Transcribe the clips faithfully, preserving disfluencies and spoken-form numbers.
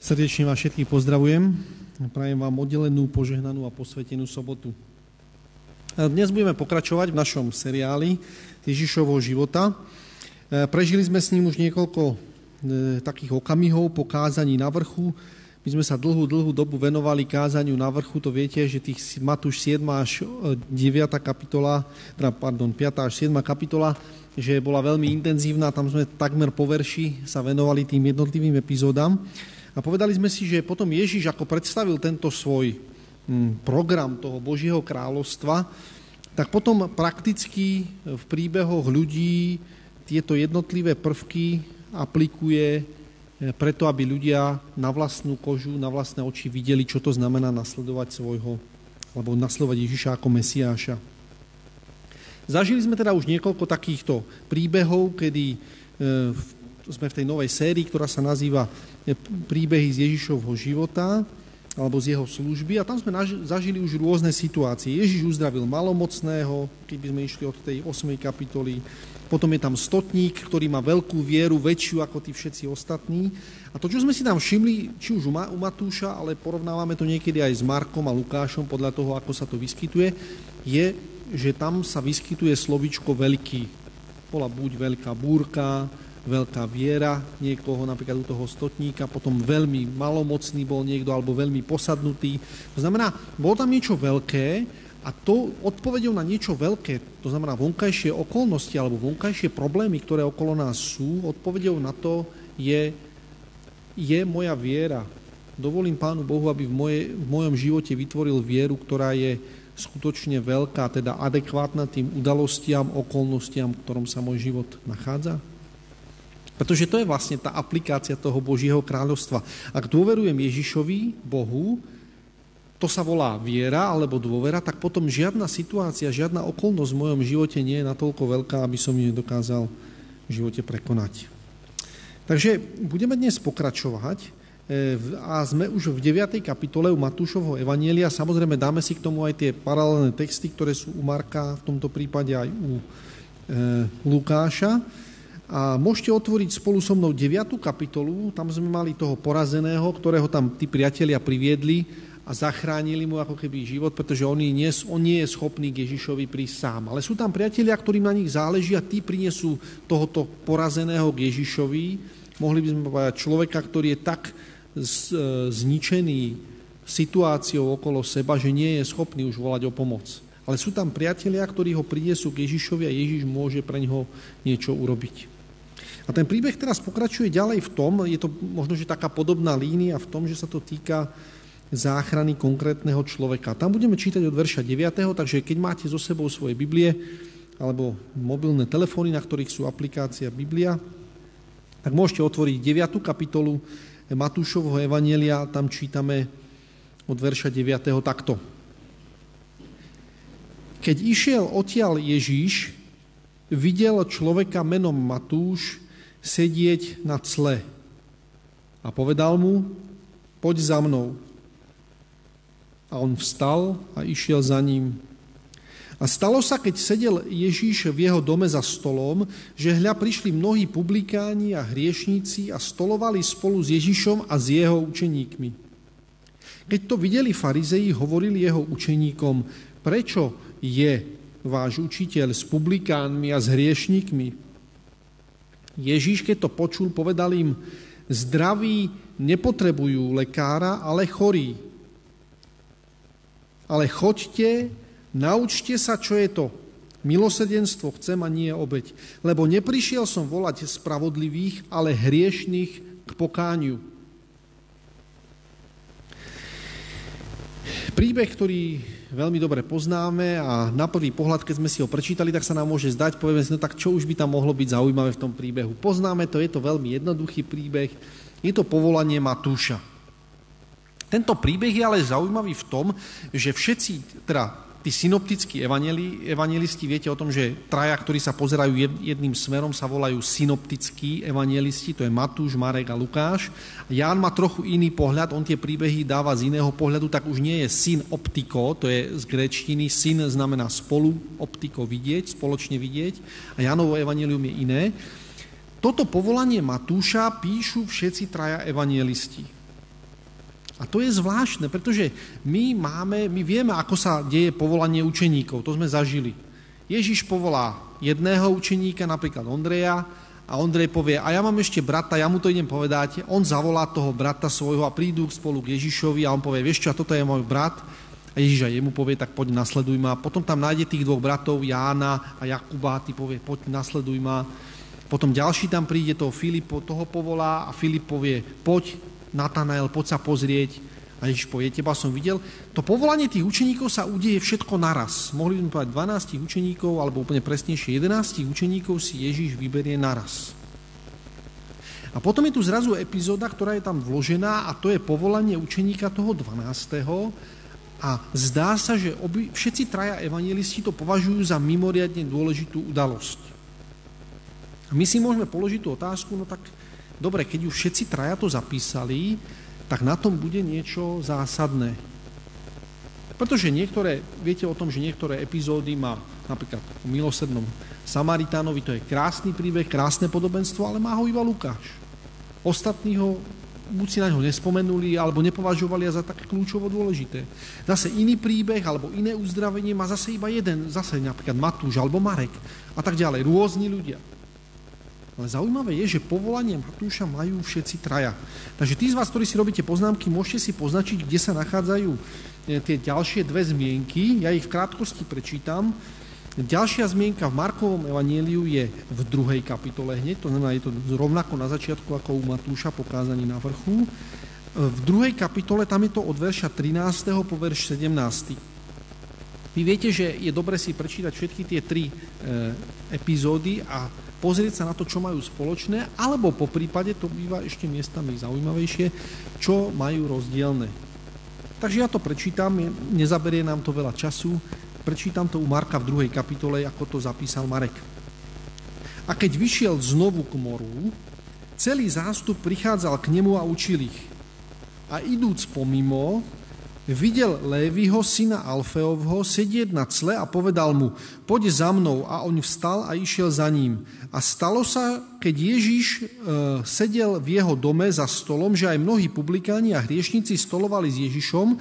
Srdečne vás všetkých pozdravujem. Prajem vám oddelenú, požehnanú a posvetenú sobotu. Dnes budeme pokračovať v našom seriáli Ježišovho života. Prežili sme s ním už niekoľko takých okamihov po kázaní na vrchu. My sme sa dlhú, dlhú dobu venovali kázaniu na vrchu. To viete, že tých Matúš siedma až deviata kapitola, teda pardon, piata až siedma kapitola, že bola veľmi intenzívna. Tam sme takmer po verši sa venovali tým jednotlivým epizódam. A povedali sme si, že potom Ježiš, ako predstavil tento svoj program toho Božieho kráľovstva, tak potom prakticky v príbehoch ľudí tieto jednotlivé prvky aplikuje preto, aby ľudia na vlastnú kožu, na vlastné oči videli, čo to znamená nasledovať svojho, alebo nasledovať Ježiša ako Mesiáša. Zažili sme teda už niekoľko takýchto príbehov, kedy v sme v tej novej sérii, ktorá sa nazýva Príbehy z Ježišovho života alebo z jeho služby, a tam sme zažili už rôzne situácie. Ježiš uzdravil malomocného, keby sme išli od tej ôsmej kapitoly. Potom je tam stotník, ktorý má veľkú vieru, väčšiu ako tí všetci ostatní. A to, čo sme si tam všimli, či už u Matúša, ale porovnávame to niekedy aj s Markom a Lukášom podľa toho, ako sa to vyskytuje, je, že tam sa vyskytuje slovíčko veľký. Bola buď veľká búrka, veľká viera niekoho, napríklad u toho stotníka, potom veľmi malomocný bol niekto, alebo veľmi posadnutý. To znamená, bolo tam niečo veľké a to odpovedou na niečo veľké, to znamená vonkajšie okolnosti alebo vonkajšie problémy, ktoré okolo nás sú, odpovedou na to je, je moja viera. Dovolím Pánu Bohu, aby v, moje, v mojom živote vytvoril vieru, ktorá je skutočne veľká, teda adekvátna tým udalostiam, okolnostiam, v ktorom sa môj život nachádza. Pretože to je vlastne tá aplikácia toho Božieho kráľovstva. Ak dôverujem Ježišovi, Bohu, to sa volá viera alebo dôvera, tak potom žiadna situácia, žiadna okolnosť v mojom živote nie je natoľko veľká, aby som ju nedokázal v živote prekonať. Takže budeme dnes pokračovať a sme už v deviatej kapitole u Matúšovho evanjelia. Samozrejme dáme si k tomu aj tie paralelné texty, ktoré sú u Marka, v tomto prípade aj u Lukáša. A môžete otvoriť spolu so mnou deviatu kapitolu, tam sme mali toho porazeného, ktorého tam tí priatelia priviedli a zachránili mu ako keby život, pretože on nie, on nie je schopný k Ježišovi prísť sám. Ale sú tam priatelia, ktorým na nich záleží a tí prinesú tohoto porazeného k Ježišovi. Mohli by sme povedať človeka, ktorý je tak zničený situáciou okolo seba, že nie je schopný už volať o pomoc. Ale sú tam priatelia, ktorí ho prinesú k Ježišovi a Ježiš môže pre ňoho niečo urobiť. A ten príbeh teraz pokračuje ďalej v tom, je to možno, že taká podobná línia v tom, že sa to týka záchrany konkrétneho človeka. Tam budeme čítať od verša deviateho Takže keď máte so sebou svoje Biblie alebo mobilné telefóny, na ktorých sú aplikácia Biblia, tak môžete otvoriť deviatu kapitolu Matúšovho evanjelia, tam čítame od verša deviateho takto. Keď išiel odtiaľ Ježíš, videl človeka menom Matúš sedieť na cle a povedal mu, poď za mnou. A on vstal a išiel za ním. A stalo sa, keď sedel Ježíš v jeho dome za stolom, že hľa prišli mnohí publikáni a hriešníci a stolovali spolu s Ježíšom a s jeho učeníkmi. Keď to videli farizei, hovorili jeho učeníkom, prečo je váš učiteľ s publikánmi a s hriešnikmi? Ježíš, keď to počul, povedal im, zdraví nepotrebujú lekára, ale chorí. Ale choďte, naučte sa, čo je to. Milosrdenstvo chcem a nie obeť. Lebo neprišiel som volať spravodlivých, ale hriešných k pokániu. Príbeh, ktorý veľmi dobre poznáme a na prvý pohľad, keď sme si ho prečítali, tak sa nám môže zdať, povieme si, no tak čo už by tam mohlo byť zaujímavé v tom príbehu. Poznáme to, je to veľmi jednoduchý príbeh, je to povolanie Matúša. Tento príbeh je ale zaujímavý v tom, že všetci, teda tí synoptickí evanjeli, evanjelisti, viete o tom, že traja, ktorí sa pozerajú jedným smerom, sa volajú synoptickí evanjelisti, to je Matúš, Marek a Lukáš. Ján má trochu iný pohľad, on tie príbehy dáva z iného pohľadu, tak už nie je synoptiko, to je z gréčtiny, syn znamená spolu, optiko vidieť, spoločne vidieť, a Jánovo evanjelium je iné. Toto povolanie Matúša píšu všetci traja evanjelisti. A to je zvláštne, pretože my máme, my vieme, ako sa deje povolanie učeníkov. To sme zažili. Ježiš povolá jedného učeníka, napríklad Ondreja, a Ondrej povie, a ja mám ešte brata, ja mu to idem povedať. On zavolá toho brata svojho a prídu spolu k Ježišovi a on povie, vieš čo, toto je môj brat. A Ježiš aj jemu povie, tak poď, nasleduj ma. Potom tam nájde tých dvoch bratov, Jána a Jakuba, ty povie, poď, nasleduj ma. Potom ďalší tam príde, toho Filipa, toho povolá a Filip povie, poď, Nathanael, poď sa pozrieť. A Ježiš povie, teba som videl. To povolanie tých učeníkov sa udeje všetko naraz. Mohli by sme povedať dvanásť učeníkov, alebo úplne presnejšie jedenásť učeníkov si Ježiš vyberie naraz. A potom je tu zrazu epizóda, ktorá je tam vložená, a to je povolanie učeníka toho dvanásteho A zdá sa, že obi, všetci traja evanjelisti to považujú za mimoriadne dôležitú udalosť. A my si môžeme položiť tú otázku, no tak dobre, keď už všetci traja to zapísali, tak na tom bude niečo zásadné. Pretože niektoré, viete o tom, že niektoré epizódy má napríklad o milosrdnom Samaritánovi, to je krásny príbeh, krásne podobenstvo, ale má ho iba Lukáš. Ostatní ho, buď si na ňo nespomenuli, alebo nepovažovali za tak kľúčovo dôležité. Zase iný príbeh, alebo iné uzdravenie má zase iba jeden, zase napríklad Matúš, alebo Marek, a tak ďalej, rôzni ľudia. Ale zaujímavé je, že povolanie Matúša majú všetci traja. Takže tí z vás, ktorí si robíte poznámky, môžete si poznačiť, kde sa nachádzajú tie ďalšie dve zmienky. Ja ich v krátkosti prečítam. Ďalšia zmienka v Markovom evanjeliu je v druhej kapitole hneď, to znamená, je to rovnako na začiatku ako u Matúša po kázaní na vrchu. V druhej kapitole, tam je to od verša trinásteho po verš sedemnásteho Vy viete, že je dobre si prečítať všetky tie tri e, epizódy a pozrieť sa na to, čo majú spoločné, alebo po prípade, to býva ešte miestami zaujímavejšie, čo majú rozdielne. Takže ja to prečítam, nezaberie nám to veľa času, prečítam to u Marka v druhej kapitole, ako to zapísal Marek. A keď vyšiel znovu k moru, celý zástup prichádzal k nemu a učil ich. A idúc pomimo, videl Léviho, syna Alfeovho, sedieť na cle a povedal mu, poď za mnou, a on vstal a išiel za ním. A stalo sa, keď Ježiš e, sedel v jeho dome za stolom, že aj mnohí publikáni a hriešnici stolovali s Ježišom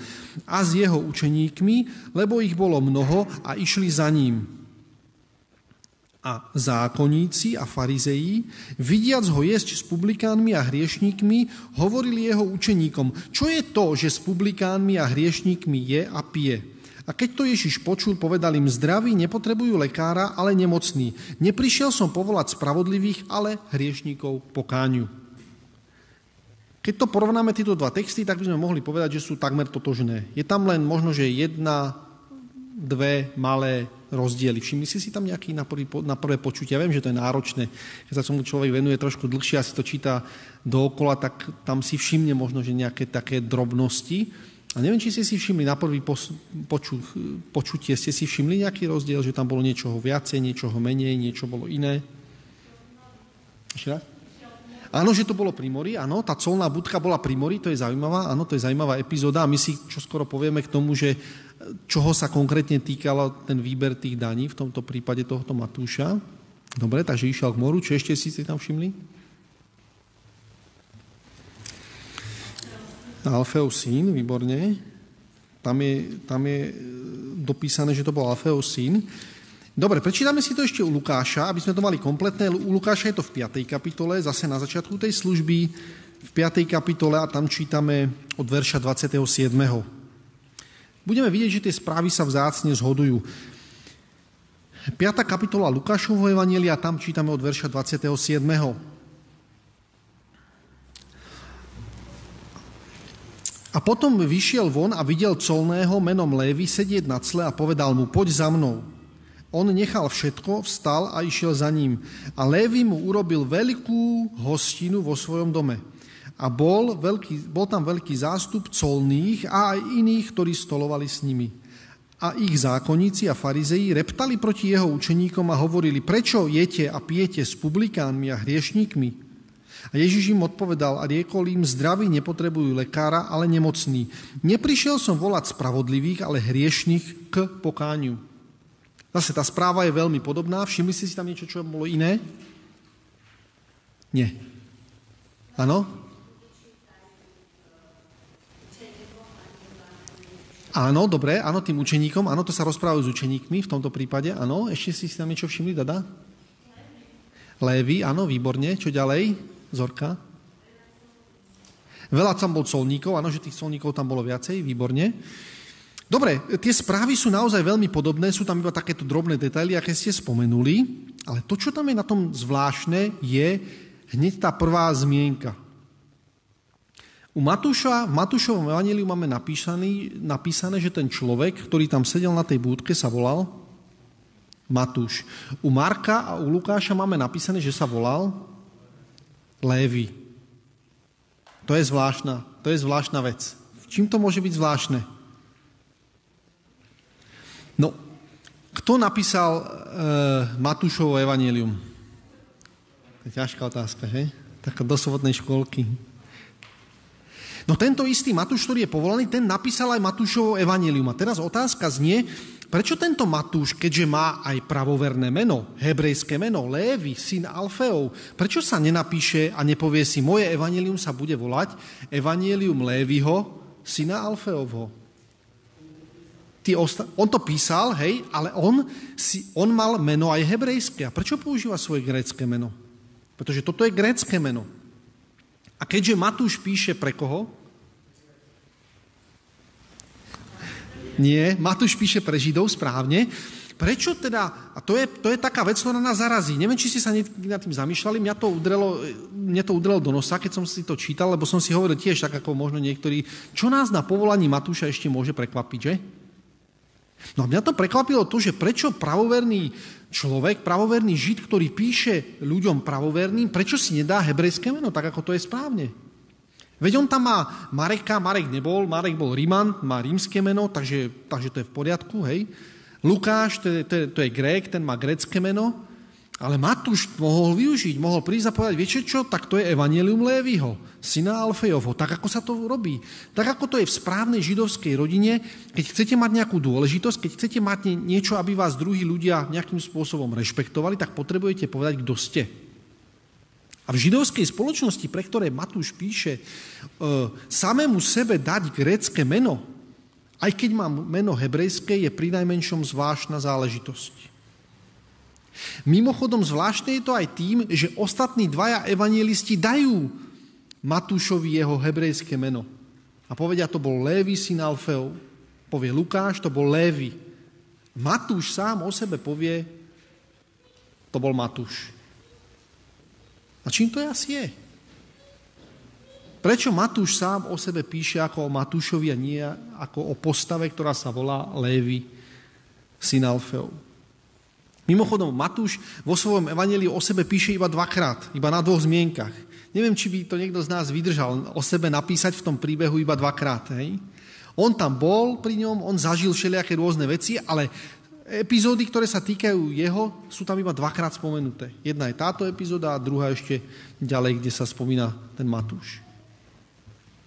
a s jeho učeníkmi, lebo ich bolo mnoho a išli za ním. A zákonníci a farizeji, vidiac ho jesť s publikánmi a hriešníkmi, hovorili jeho učeníkom, čo je to, že s publikánmi a hriešníkmi je a pije. A keď to Ježiš počul, povedal im, zdraví nepotrebujú lekára, ale nemocní. Neprišiel som povolať spravodlivých, ale hriešníkov pokáňu. Keď to porovnáme tieto dva texty, tak by sme mohli povedať, že sú takmer totožné. Je tam len možno, že jedna, dve malé rozdiely. Všimli si si tam nejaký na, prvý, na prvé počutie? Ja viem, že to je náročné. Keď sa tomu človek venuje trošku dlhšie a si to číta dookola, tak tam si všimne možno, že nejaké také drobnosti. A neviem, či ste si všimli na prvý pos, poču, počutie, ste si všimli nejaký rozdiel, že tam bolo niečoho viacej, niečoho menej, niečo bolo iné? Ešte raz? Áno, že to bolo pri mori, áno, tá colná budka bola pri mori, to je zaujímavá, áno, to je zaujímavá epizóda a my si čoskoro povieme k tomu, že čoho sa konkrétne týkalo ten výber tých daní, v tomto prípade tohto Matúša. Dobre, takže išiel k moru, čo ešte si tam všimli? Alfeov syn, výborne. Tam je, tam je dopísané, že to bol Alfeov syn. Dobre, prečítame si to ešte u Lukáša, aby sme to mali kompletné. U Lukáša je to v piatej kapitole, zase na začiatku tej služby, v piatej kapitole, a tam čítame od verša dvadsiateho siedmeho Budeme vidieť, že tie správy sa vzácne zhodujú. piata kapitola Lukášovho evanjelia, tam čítame od verša dvadsiateho siedmeho A potom vyšiel von a videl colného menom Lévi sedieť na cle a povedal mu, poď za mnou. On nechal všetko, vstal a išiel za ním. A Lévi mu urobil veľkú hostinu vo svojom dome. A bol, veľký, bol tam veľký zástup colných a aj iných, ktorí stolovali s nimi. A ich zákonníci a farizeji reptali proti jeho učeníkom a hovorili, prečo jete a pijete s publikánmi a hriešníkmi? A Ježiš im odpovedal a riekol im, zdraví nepotrebujú lekára, ale nemocní. Neprišiel som volať spravodlivých, ale hriešných k pokániu. Zase tá správa je veľmi podobná. Všimli ste si tam niečo, čo bolo iné? Nie. Áno? Áno, dobre, áno, tým učeníkom, áno, to sa rozprávajú s učeníkmi v tomto prípade, áno, ešte si tam niečo všimli, Dada? Lévi, áno, výborne, čo ďalej? Zorka? Veľa tam bol colníkov, áno, že tých colníkov tam bolo viacej, výborne. Dobre, tie správy sú naozaj veľmi podobné, sú tam iba takéto drobné detaily, aké ste spomenuli, ale to, čo tam je na tom zvláštne, je hneď tá prvá zmienka. U Matúša, v Matúšovom evanjeliu máme napísaný, napísané, že ten človek, ktorý tam sedel na tej búdke, sa volal Matúš. U Marka a u Lukáša máme napísané, že sa volal Lévi. To je zvláštna, to je zvláštna vec. Čím to môže byť zvláštne? No, kto napísal e, Matúšovo evanjelium? To je ťažká otázka, že? Taká do sobotnej škôlky. No tento istý Matúš, ktorý je povolaný, ten napísal aj Matúšovo evanjelium. A teraz otázka znie, prečo tento Matúš, keďže má aj pravoverné meno, hebrejské meno, Lévi, syn Alfeov, prečo sa nenapíše a nepovie si, moje evanjelium sa bude volať evanjelium Léviho, syna Alfeovho? On to písal, hej, ale on, si, on mal meno aj hebrejské. A prečo používa svoje grécké meno? Pretože toto je grécké meno. A keďže Matúš píše pre koho? Nie, Matúš píše pre Židov, správne. Prečo teda, a to je, to je taká vec, ktorá nás zarazí. Neviem, či ste sa nad tým zamýšľali, mňa to, udrelo, mňa to udrelo do nosa, keď som si to čítal, lebo som si hovoril tiež tak, ako možno niektorí, čo nás na povolaní Matúša ešte môže prekvapiť, že? No a mňa to prekvapilo to, že prečo pravoverný človek, pravoverný Žid, ktorý píše ľuďom pravoverným, prečo si nedá hebrejské meno, tak ako to je správne. Veď on tam má Mareka, Marek nebol, Marek bol Riman, má rímske meno, takže, takže to je v poriadku, hej. Lukáš, to je, to je, to je Grék, ten má grécké meno, ale Matúš mohol využiť, mohol prísť a povedať, viete čo, tak to je evanjelium Léviho, syna Alfejovho, tak ako sa to robí. Tak ako to je v správnej židovskej rodine, keď chcete mať nejakú dôležitosť, keď chcete mať niečo, aby vás druhí ľudia nejakým spôsobom rešpektovali, tak potrebujete povedať, kto ste. A v židovskej spoločnosti, pre ktoré Matúš píše, e, samému sebe dať grécké meno, aj keď má meno hebrejské, je prinajmenšom zvláštna záležitosť. Mimochodom, zvláštne je to aj tým, že ostatní dvaja evanjelisti dajú Matúšovi jeho hebrejské meno. A povedia, to bol Lévi, syn Alfeov. Povie Lukáš, to bol Lévi. Matúš sám o sebe povie, to bol Matúš. A čím to asi je? Prečo Matúš sám o sebe píše ako o Matúšovi a nie ako o postave, ktorá sa volá Lévi, syn Alfeov? Mimochodom, Matúš vo svojom evanjeliu o sebe píše iba dvakrát, iba na dvoch zmienkach. Neviem, či by to niekto z nás vydržal o sebe napísať v tom príbehu iba dvakrát. Hej? On tam bol pri ňom, on zažil všelijaké rôzne veci, ale epizódy, ktoré sa týkajú jeho, sú tam iba dvakrát spomenuté. Jedna je táto epizóda a druhá ešte ďalej, kde sa spomína ten Matúš.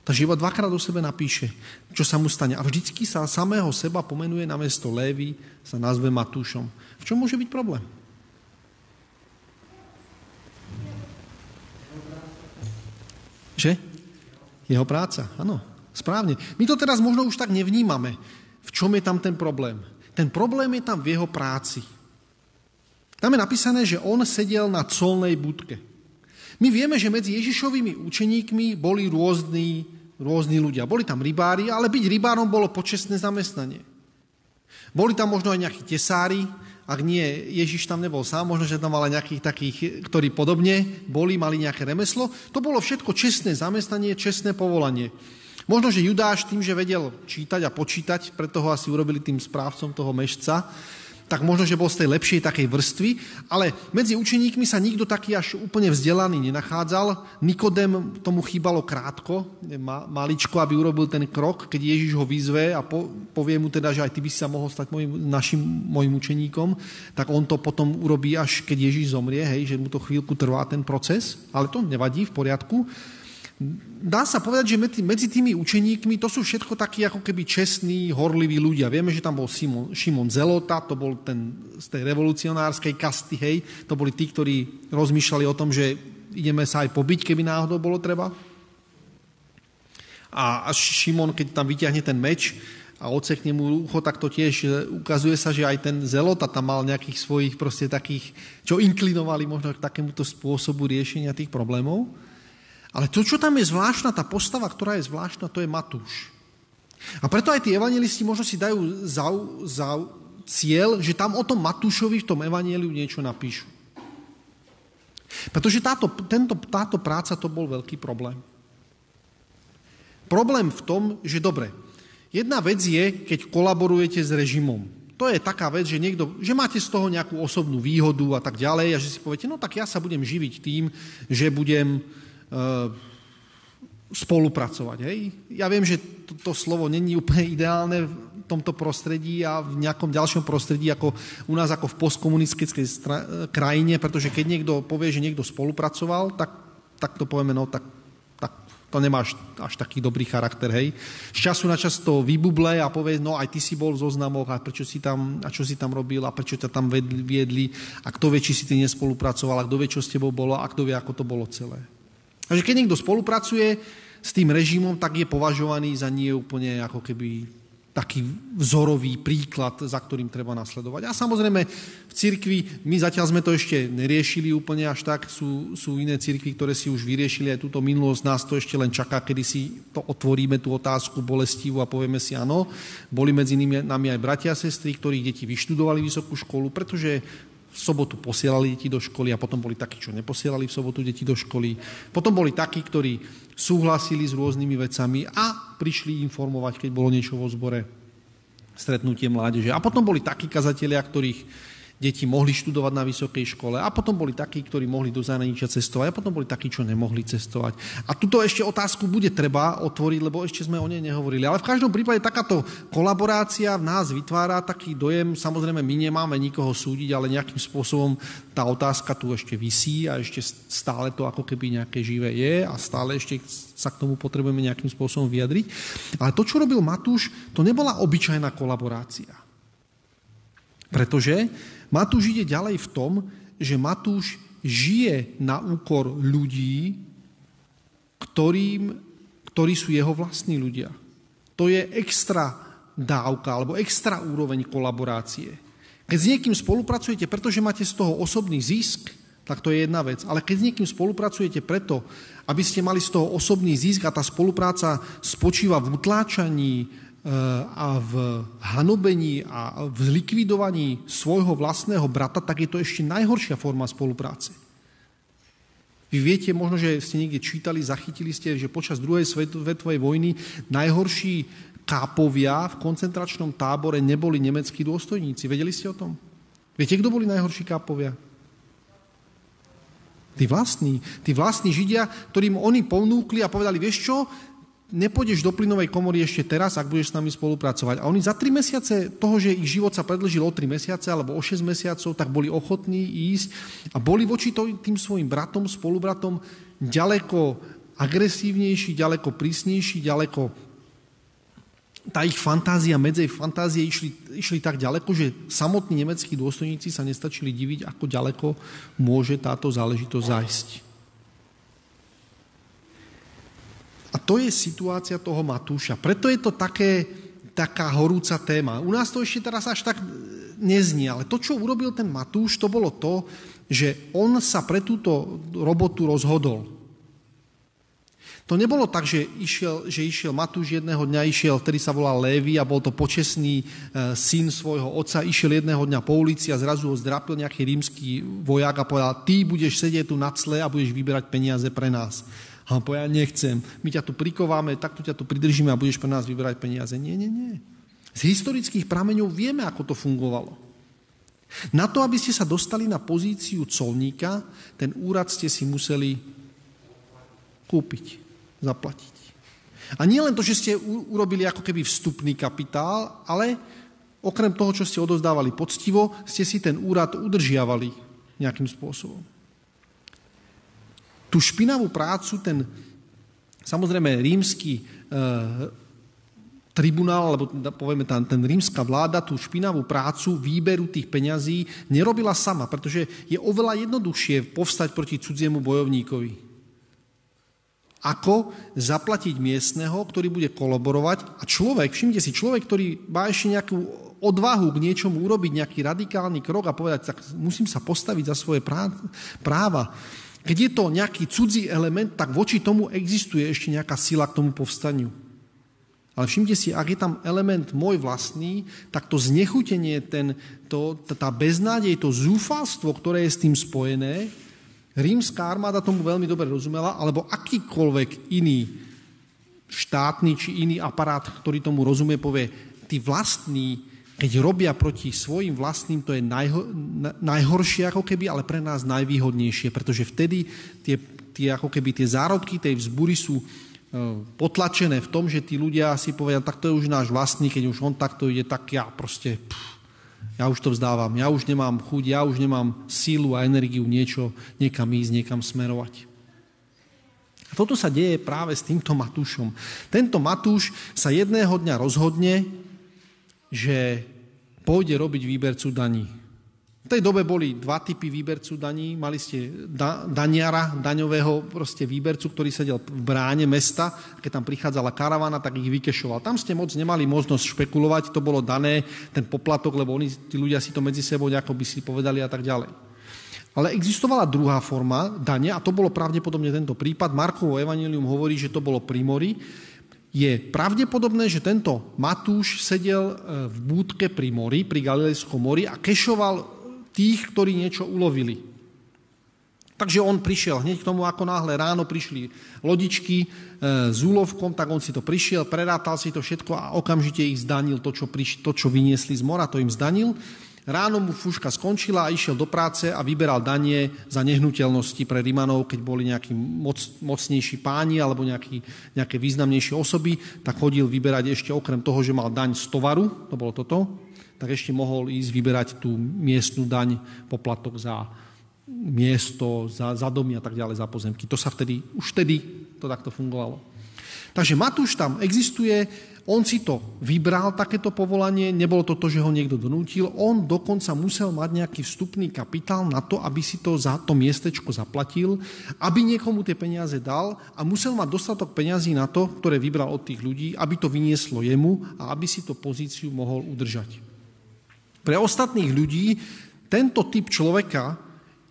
Takže iba dvakrát o sebe napíše, čo sa mu stane. A vždycky sa samého seba pomenuje namiesto Lévi, sa nazve Matúšom. V čom môže byť problém? Že? Jeho práca, áno. Správne. My to teraz možno už tak nevnímame. V čom je tam ten problém? Ten problém je tam v jeho práci. Tam je napísané, že on sedel na colnej budke. My vieme, že medzi Ježišovými učeníkmi boli rôzni, rôzni ľudia. Boli tam rybári, ale byť rybárom bolo počestné zamestnanie. Boli tam možno aj nejakí tesári, ak nie, Ježiš tam nebol sám, možno, že tam mal aj nejakých takých, ktorí podobne boli, mali nejaké remeslo. To bolo všetko čestné zamestnanie, čestné povolanie. Možno, že Judáš tým, že vedel čítať a počítať, preto ho asi urobili tým správcom toho mešca, tak možno, že bol z tej lepšej takej vrstvy, ale medzi učeníkmi sa nikto taký až úplne vzdelaný nenachádzal. Nikodem tomu chýbalo krátko, maličko, aby urobil ten krok, keď Ježiš ho vyzve a po, povie mu teda, že aj ty by si sa mohol stať mojim, našim mojim učeníkom, tak on to potom urobí, až keď Ježiš zomrie, hej, že mu to chvíľku trvá ten proces, ale to nevadí, v poriadku. Dá sa povedať, že medzi tými učeníkmi to sú všetko takí ako keby čestní, horliví ľudia. Vieme, že tam bol Šimon, Šimon Zelota, to bol ten z tej revolucionárskej kasty, hej. To boli tí, ktorí rozmýšľali o tom, že ideme sa aj pobiť, keby náhodou bolo treba. A Šimon, keď tam vyťahne ten meč a odsekne mu ucho, tak to tiež ukazuje sa, že aj ten zelota tam mal nejakých svojich proste takých, čo inklinovali možno k takémuto spôsobu riešenia tých problémov. Ale to, čo tam je zvláštna, tá postava, ktorá je zvláštna, to je Matúš. A preto aj tí evanjelisti možno si dajú za, za cieľ, že tam o tom Matúšovi v tom evanjeliu niečo napíšu. Pretože táto, tento, táto práca, to bol veľký problém. Problém v tom, že dobre, jedna vec je, keď kolaborujete s režimom. To je taká vec, že, niekto, že máte z toho nejakú osobnú výhodu a tak ďalej a že si poviete, no tak ja sa budem živiť tým, že budem e, spolupracovať. Hej? Ja viem, že to, to slovo není úplne ideálne v tomto prostredí a v nejakom ďalšom prostredí ako u nás ako v postkomunistickej stra- krajine, pretože keď niekto povie, že niekto spolupracoval, tak, tak to povieme, no tak to nemá až, až taký dobrý charakter, hej. Z času na čas to vybuble a povie, no aj ty si bol v zoznamoch a prečo si tam, a čo si tam robil a prečo ťa tam vedli, viedli a kto vie, či si ty nespolupracoval a kto vie, čo s tebou bolo a kto vie, ako to bolo celé. Takže keď niekto spolupracuje s tým režimom, tak je považovaný za nie úplne ako keby taký vzorový príklad, za ktorým treba nasledovať. A samozrejme v cirkvi, my zatiaľ sme to ešte neriešili úplne až tak, sú, sú iné cirkvi, ktoré si už vyriešili aj túto minulosť, nás to ešte len čaká, kedy si to otvoríme, tú otázku bolestivú a povieme si áno. Boli medzi nimi, nami aj bratia a sestry, ktorí deti vyštudovali vysokú školu, pretože v sobotu posielali deti do školy a potom boli takí, čo neposielali v sobotu deti do školy. Potom boli takí, ktorí súhlasili s rôznymi vecami a prišli informovať, keď bolo niečo vo zbore, stretnutie mládeže. A potom boli takí kazatelia, ktorých deti mohli študovať na vysokej škole. A potom boli takí, ktorí mohli do zahraničia cestovať. A potom boli takí, čo nemohli cestovať. A túto ešte otázku bude treba otvoriť, lebo ešte sme o nej nehovorili. Ale v každom prípade takáto kolaborácia v nás vytvára taký dojem. Samozrejme, my nemáme nikoho súdiť, ale nejakým spôsobom tá otázka tu ešte visí a ešte stále to ako keby nejaké živé je a stále ešte sa k tomu potrebujeme nejakým spôsobom vyjadriť. Ale to, čo robil Matúš, to nebola obyčajná kolaborácia. Pretože Matúš ide ďalej v tom, že Matúš žije na úkor ľudí, ktorým, ktorí sú jeho vlastní ľudia. To je extra dávka alebo extra úroveň kolaborácie. Keď s niekým spolupracujete, pretože máte z toho osobný zisk, tak to je jedna vec. Ale keď s niekým spolupracujete preto, aby ste mali z toho osobný zisk a tá spolupráca spočíva v utláčaní a v hanobení a v zlikvidovaní svojho vlastného brata, tak je to ešte najhoršia forma spolupráce. Vy viete, možno, že ste niekde čítali, zachytili ste, že počas druhej svetovej vojny najhorší kápovia v koncentračnom tábore neboli nemeckí dôstojníci. Vedeli ste o tom? Viete, kto boli najhorší kápovia? Tí vlastní. Tí vlastní Židia, ktorým oni ponúkli a povedali, vieš čo, nepôjdeš do plynovej komory ešte teraz, ak budeš s nami spolupracovať. A oni za tri mesiace toho, že ich život sa predĺžil o tri mesiace alebo o šesť mesiacov, tak boli ochotní ísť a boli voči tým svojim bratom, spolubratom ďaleko agresívnejší, ďaleko prísnejší, ďaleko... Tá ich fantázia, medzi fantázie išli, išli tak ďaleko, že samotní nemeckí dôstojníci sa nestačili diviť, ako ďaleko môže táto záležitosť zájsť. A to je situácia toho Matúša. Preto je to také, taká horúca téma. U nás to ešte teraz až tak neznie, ale to, čo urobil ten Matúš, to bolo to, že on sa pre túto robotu rozhodol. To nebolo tak, že išiel, že išiel Matúš jedného dňa, išiel, ktorý sa volal Lévi a bol to počestný e, syn svojho otca, išiel jedného dňa po ulici a zrazu ho zdrapil nejaký rímsky vojak a povedal, ty budeš sedieť tu na cle a budeš vyberať peniaze pre nás. A on povedal, nechcem, my ťa tu prikováme, takto ťa tu pridržíme a budeš pre nás vyberať peniaze. Nie, nie, nie. Z historických prameňov vieme, ako to fungovalo. Na to, aby ste sa dostali na pozíciu colníka, ten úrad ste si museli kúpiť, zaplatiť. A nie len to, že ste urobili ako keby vstupný kapitál, ale okrem toho, čo ste odozdávali poctivo, ste si ten úrad udržiavali nejakým spôsobom. Tú špinavú prácu, ten samozrejme rímsky e, tribunál, alebo povieme tam, ten rímska vláda, tú špinavú prácu výberu tých peňazí nerobila sama, pretože je oveľa jednoduchšie povstať proti cudziemu bojovníkovi. ako zaplatiť miestneho, ktorý bude kolaborovať. A človek, všimte si, človek, ktorý má ešte nejakú odvahu k niečomu urobiť, nejaký radikálny krok a povedať, tak musím sa postaviť za svoje práva. Keď je to nejaký cudzí element, tak voči tomu existuje ešte nejaká sila k tomu povstaniu. Ale všimte si, ak je tam element môj vlastný, tak to znechutenie, ten, to, tá beznádej, to zúfalstvo, ktoré je s tým spojené, rímska armáda tomu veľmi dobre rozumela, alebo akýkoľvek iný štátny či iný aparát, ktorý tomu rozumie, povie, tí vlastní, keď robia proti svojim vlastným, to je najho, najhoršie ako keby, ale pre nás najvýhodnejšie, pretože vtedy tie, tie ako keby tie zárodky tej vzbúry sú potlačené v tom, že tí ľudia si povedia, tak to je už náš vlastný, keď už on takto ide, tak ja proste... Pff. Ja už to vzdávam, ja už nemám chuť, ja už nemám sílu a energiu niečo, niekam ísť, niekam smerovať. A toto sa deje práve s týmto Matúšom. Tento Matúš sa jedného dňa rozhodne, že pôjde robiť výbercu daní. V tej dobe boli dva typy výbercu daní. Mali ste da- daniara, daňového proste výbercu, ktorý sedel v bráne mesta. Keď tam prichádzala karavana, tak ich vykešoval. Tam ste moc nemali možnosť špekulovať, to bolo dané, ten poplatok, lebo oni, tí ľudia si to medzi sebou nejako by si povedali a tak ďalej. Ale existovala druhá forma dane a to bolo pravdepodobne tento prípad. Markovo evanjelium hovorí, že to bolo pri mori. Je pravdepodobné, že tento Matúš sedel v búdke pri mori, pri Galilejskom mori a kešoval tých, ktorí niečo ulovili. Takže on prišiel hneď k tomu, ako náhle ráno prišli lodičky e, s úlovkom, tak on si to prišiel, prerátal si to všetko a okamžite ich zdanil to, čo, priš, to, čo vyniesli z mora, to im zdanil. Ráno mu fúška skončila a išiel do práce a vyberal danie za nehnuteľnosti pre Rimanov, keď boli nejakí moc, mocnejší páni alebo nejaký, nejaké významnejšie osoby, tak chodil vyberať ešte okrem toho, že mal daň z tovaru, to bolo toto, tak ešte mohol ísť vyberať tú miestnu daň, poplatok za miesto, za, za domy a tak ďalej, za pozemky. To sa vtedy, už vtedy to takto fungovalo. Takže Matúš tam existuje, on si to vybral, takéto povolanie, nebolo to to, že ho niekto donútil, on dokonca musel mať nejaký vstupný kapitál na to, aby si to za to miestečko zaplatil, aby niekomu tie peniaze dal a musel mať dostatok peňazí na to, ktoré vybral od tých ľudí, aby to vynieslo jemu a aby si to pozíciu mohol udržať. Pre ostatných ľudí tento typ človeka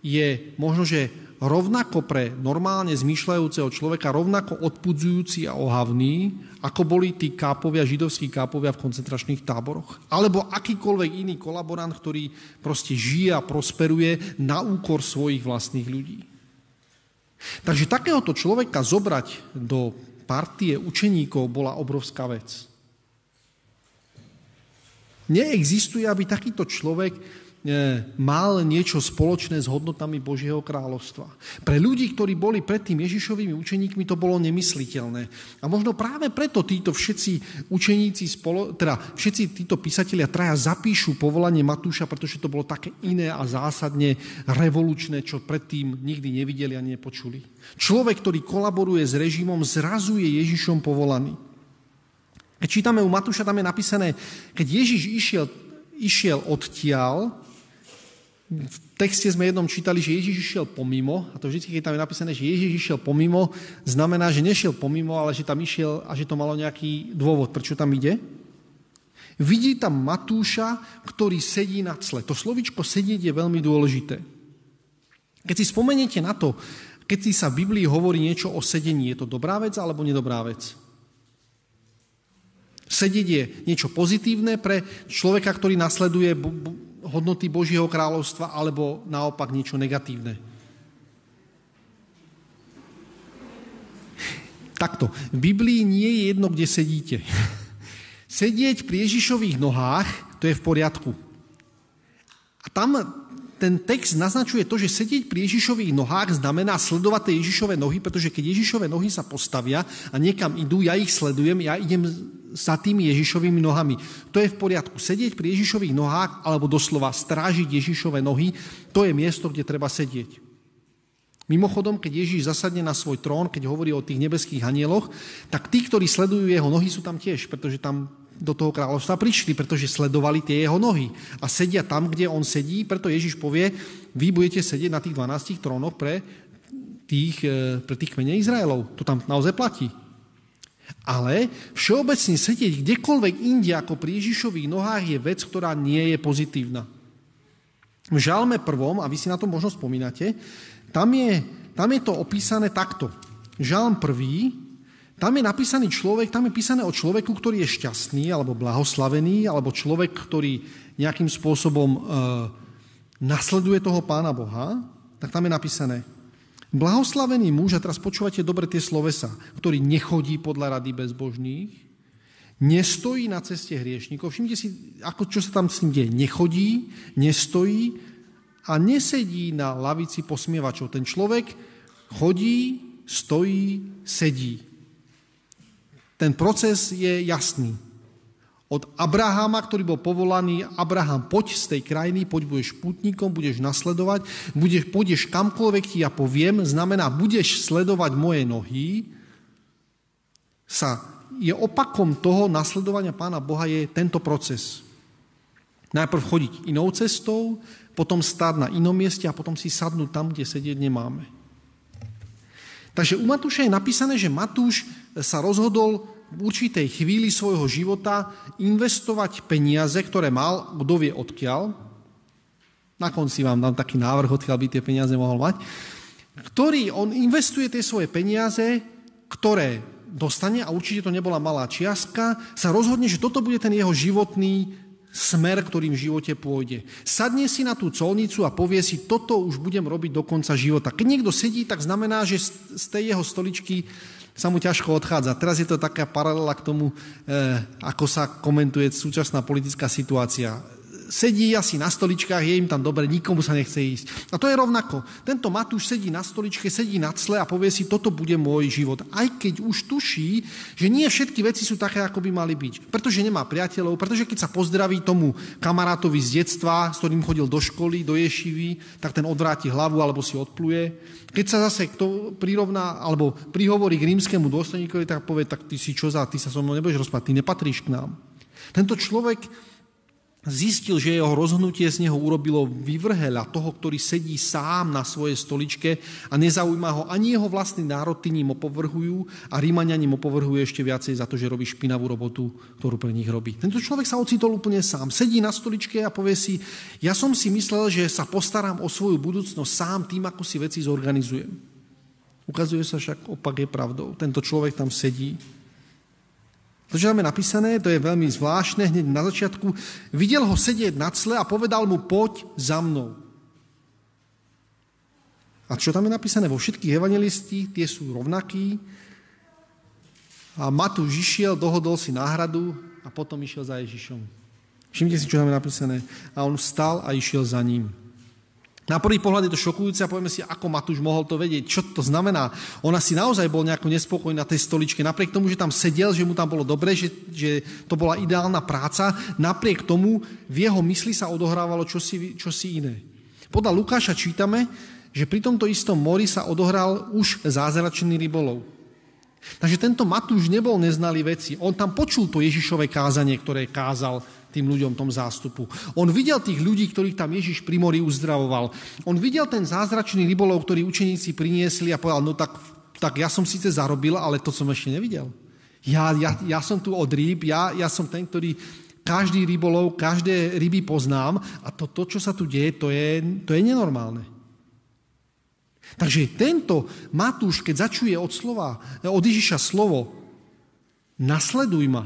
je možno, že rovnako pre normálne zmýšľajúceho človeka rovnako odpudzujúci a ohavný, ako boli tí kápovia, židovskí kápovia v koncentračných táboroch. Alebo akýkoľvek iný kolaborant, ktorý proste žije a prosperuje na úkor svojich vlastných ľudí. Takže takéhoto človeka zobrať do partie učeníkov bola obrovská vec. Neexistuje, aby takýto človek mal niečo spoločné s hodnotami Božieho kráľovstva. Pre ľudí, ktorí boli predtým Ježišovými učeníkmi, to bolo nemysliteľné. A možno práve preto títo všetci učeníci, spolo, teda všetci títo písatelia traja zapíšu povolanie Matúša, pretože to bolo také iné a zásadne revolučné, čo predtým nikdy nevideli a nepočuli. Človek, ktorý kolaboruje s režimom, zrazu je Ježišom povolaný. Keď čítame u Matúša, tam je napísané, keď Ježiš išiel, išiel odtiaľ, v texte sme jednom čítali, že Ježiš išiel pomimo, a to vždy, keď tam je napísané, že Ježiš išiel pomimo, znamená, že nešiel pomimo, ale že tam išiel a že to malo nejaký dôvod, prečo tam ide. Vidí tam Matúša, ktorý sedí na cle. To slovičko sedieť je veľmi dôležité. Keď si spomeniete na to, keď si sa v Biblii hovorí niečo o sedení, je to dobrá vec alebo nedobrá vec? Sedieť je niečo pozitívne pre človeka, ktorý nasleduje b- b- hodnoty Božieho kráľovstva, alebo naopak niečo negatívne. Takto. V Biblii nie je jedno, kde sedíte. Sedieť pri Ježišových nohách, to je v poriadku. A tam ten text naznačuje to, že sedieť pri Ježišových nohách znamená sledovať tie Ježišove nohy, pretože keď Ježišove nohy sa postavia a niekam idú, ja ich sledujem, ja idem za tými Ježišovými nohami. To je v poriadku. Sedieť pri Ježišových nohách, alebo doslova strážiť Ježišove nohy, to je miesto, kde treba sedieť. Mimochodom, keď Ježiš zasadne na svoj trón, keď hovorí o tých nebeských anjeloch, tak tí, ktorí sledujú jeho nohy, sú tam tiež, pretože tam do toho kráľovstva prišli, pretože sledovali tie jeho nohy a sedia tam, kde on sedí, preto Ježiš povie, vy budete sedieť na tých dvanástich trónoch pre tých, pre tých kmene Izraelov. To tam naozaj platí. Ale všeobecne sedieť kdekoľvek inde ako pri Ježišových nohách je vec, ktorá nie je pozitívna. V Žalme prvom, a vy si na to možno spomínate, tam je, tam je to opísané takto. Žalm prvý, tam je napísaný človek, tam je písané o človeku, ktorý je šťastný, alebo blahoslavený, alebo človek, ktorý nejakým spôsobom e, nasleduje toho Pána Boha, tak tam je napísané: blahoslavený muž, a teraz počúvate dobre tie slovesa, ktorý nechodí podľa rady bezbožných, nestojí na ceste hriešnikov. Všimnite si, ako, čo sa tam s ním deje. Nechodí, nestojí a nesedí na lavici posmievačov. Ten človek chodí, stojí, sedí. Ten proces je jasný. Od Abrahama, ktorý bol povolaný: Abraham, poď z tej krajiny, poď, budeš pútnikom, budeš nasledovať, budeš, pôjdeš kamkoľvek ti ja poviem, znamená, budeš sledovať moje nohy, sa je opakom toho nasledovania Pána Boha je tento proces. Najprv chodiť inou cestou, potom stáť na inom mieste a potom si sadnúť tam, kde sedieť nemáme. Takže u Matúša je napísané, že Matúš sa rozhodol v určitej chvíli svojho života investovať peniaze, ktoré mal, kto vie odkiaľ. Na konci vám dám taký návrh, odkiaľ by tie peniaze mohol mať. Ktorý on investuje tie svoje peniaze, ktoré dostane, a určite to nebola malá čiastka, sa rozhodne, že toto bude ten jeho životný smer, ktorým v živote pôjde. Sadne si na tú colnicu a povie si: toto už budem robiť do konca života. Keď niekto sedí, tak znamená, že z tej jeho stoličky sa mu ťažko odchádza. Teraz je to taká paralela k tomu, eh, ako sa komentuje súčasná politická situácia. Sedí asi na stoličkách, je im tam dobre, nikomu sa nechce ísť. A to je rovnako. Tento Matúš sedí na stoličke, sedí na cle a povie si: toto bude môj život. Aj keď už tuší, že nie všetky veci sú také, ako by mali byť. Pretože nemá priateľov, pretože keď sa pozdraví tomu kamarátovi z detstva, s ktorým chodil do školy, do ješivy, tak ten odvráti hlavu alebo si odpluje. Keď sa zase kto prirovná alebo prihovorí k rímskemu dôstojníkovi, tak povie: tak ty si čo za, ty sa so mnou nebudeš rozprávať, ty nepatríš k nám. Tento človek zistil, že jeho rozhodnutie z neho urobilo vyvrheľa, toho, ktorý sedí sám na svojej stoličke a nezaujíma ho ani jeho vlastný národ, tí ním opovrhujú a Rímania ním opovrhujú ešte viacej za to, že robí špinavú robotu, ktorú pre nich robí. Tento človek sa ocitol úplne sám. Sedí na stoličke a povie si: ja som si myslel, že sa postaram o svoju budúcnosť sám tým, ako si veci zorganizujem. Ukazuje sa však, opak je pravdou. Tento človek tam sedí. To, čo tam je napísané, to je veľmi zvláštne, hneď na začiatku. Videl ho sedieť na cle a povedal mu: poď za mnou. A čo tam je napísané vo všetkých evanjelistích, tie sú rovnakí. A Matúš išiel, dohodol si náhradu a potom išiel za Ježišom. Všimnite si, čo tam je napísané. A on vstal a išiel za ním. Na prvý pohľad je to šokujúce a povieme si, ako Matúš mohol to vedieť, čo to znamená. On asi naozaj bol nejako nespokojný na tej stoličke, napriek tomu, že tam sedel, že mu tam bolo dobre, že, že to bola ideálna práca, napriek tomu v jeho mysli sa odohrávalo čosi, čosi iné. Podľa Lukáša čítame, že pri tomto istom mori sa odohral už zázračný rybolov. Takže tento Matúš nebol neznalý veci. On tam počul to Ježišové kázanie, ktoré kázal tým ľuďom, tom zástupu. On videl tých ľudí, ktorých tam Ježiš pri mori uzdravoval. On videl ten zázračný rybolov, ktorý učeníci priniesli a povedal: no tak, tak ja som síce zarobil, ale to som ešte nevidel. Ja, ja, ja som tu od rýb, ja, ja som ten, ktorý každý rybolov, každé ryby poznám a to, to čo sa tu deje, to je, to je nenormálne. Takže tento Matúš, keď začuje od slova, od Ježiša slovo: nasleduj ma,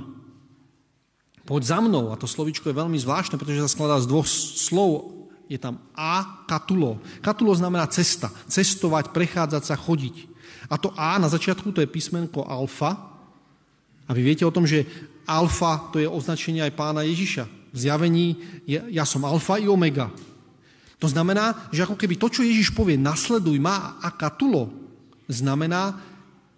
poď za mnou. A to slovíčko je veľmi zvláštne, pretože sa skladá z dvoch slov. Je tam a katulo. Katulo znamená cesta. Cestovať, prechádzať sa, chodiť. A to a na začiatku to je písmenko alfa. A vy viete o tom, že alfa to je označenie aj Pána Ježiša. V zjavení je, ja som alfa i omega. To znamená, že ako keby to, čo Ježiš povie, nasleduj ma a katulo, znamená,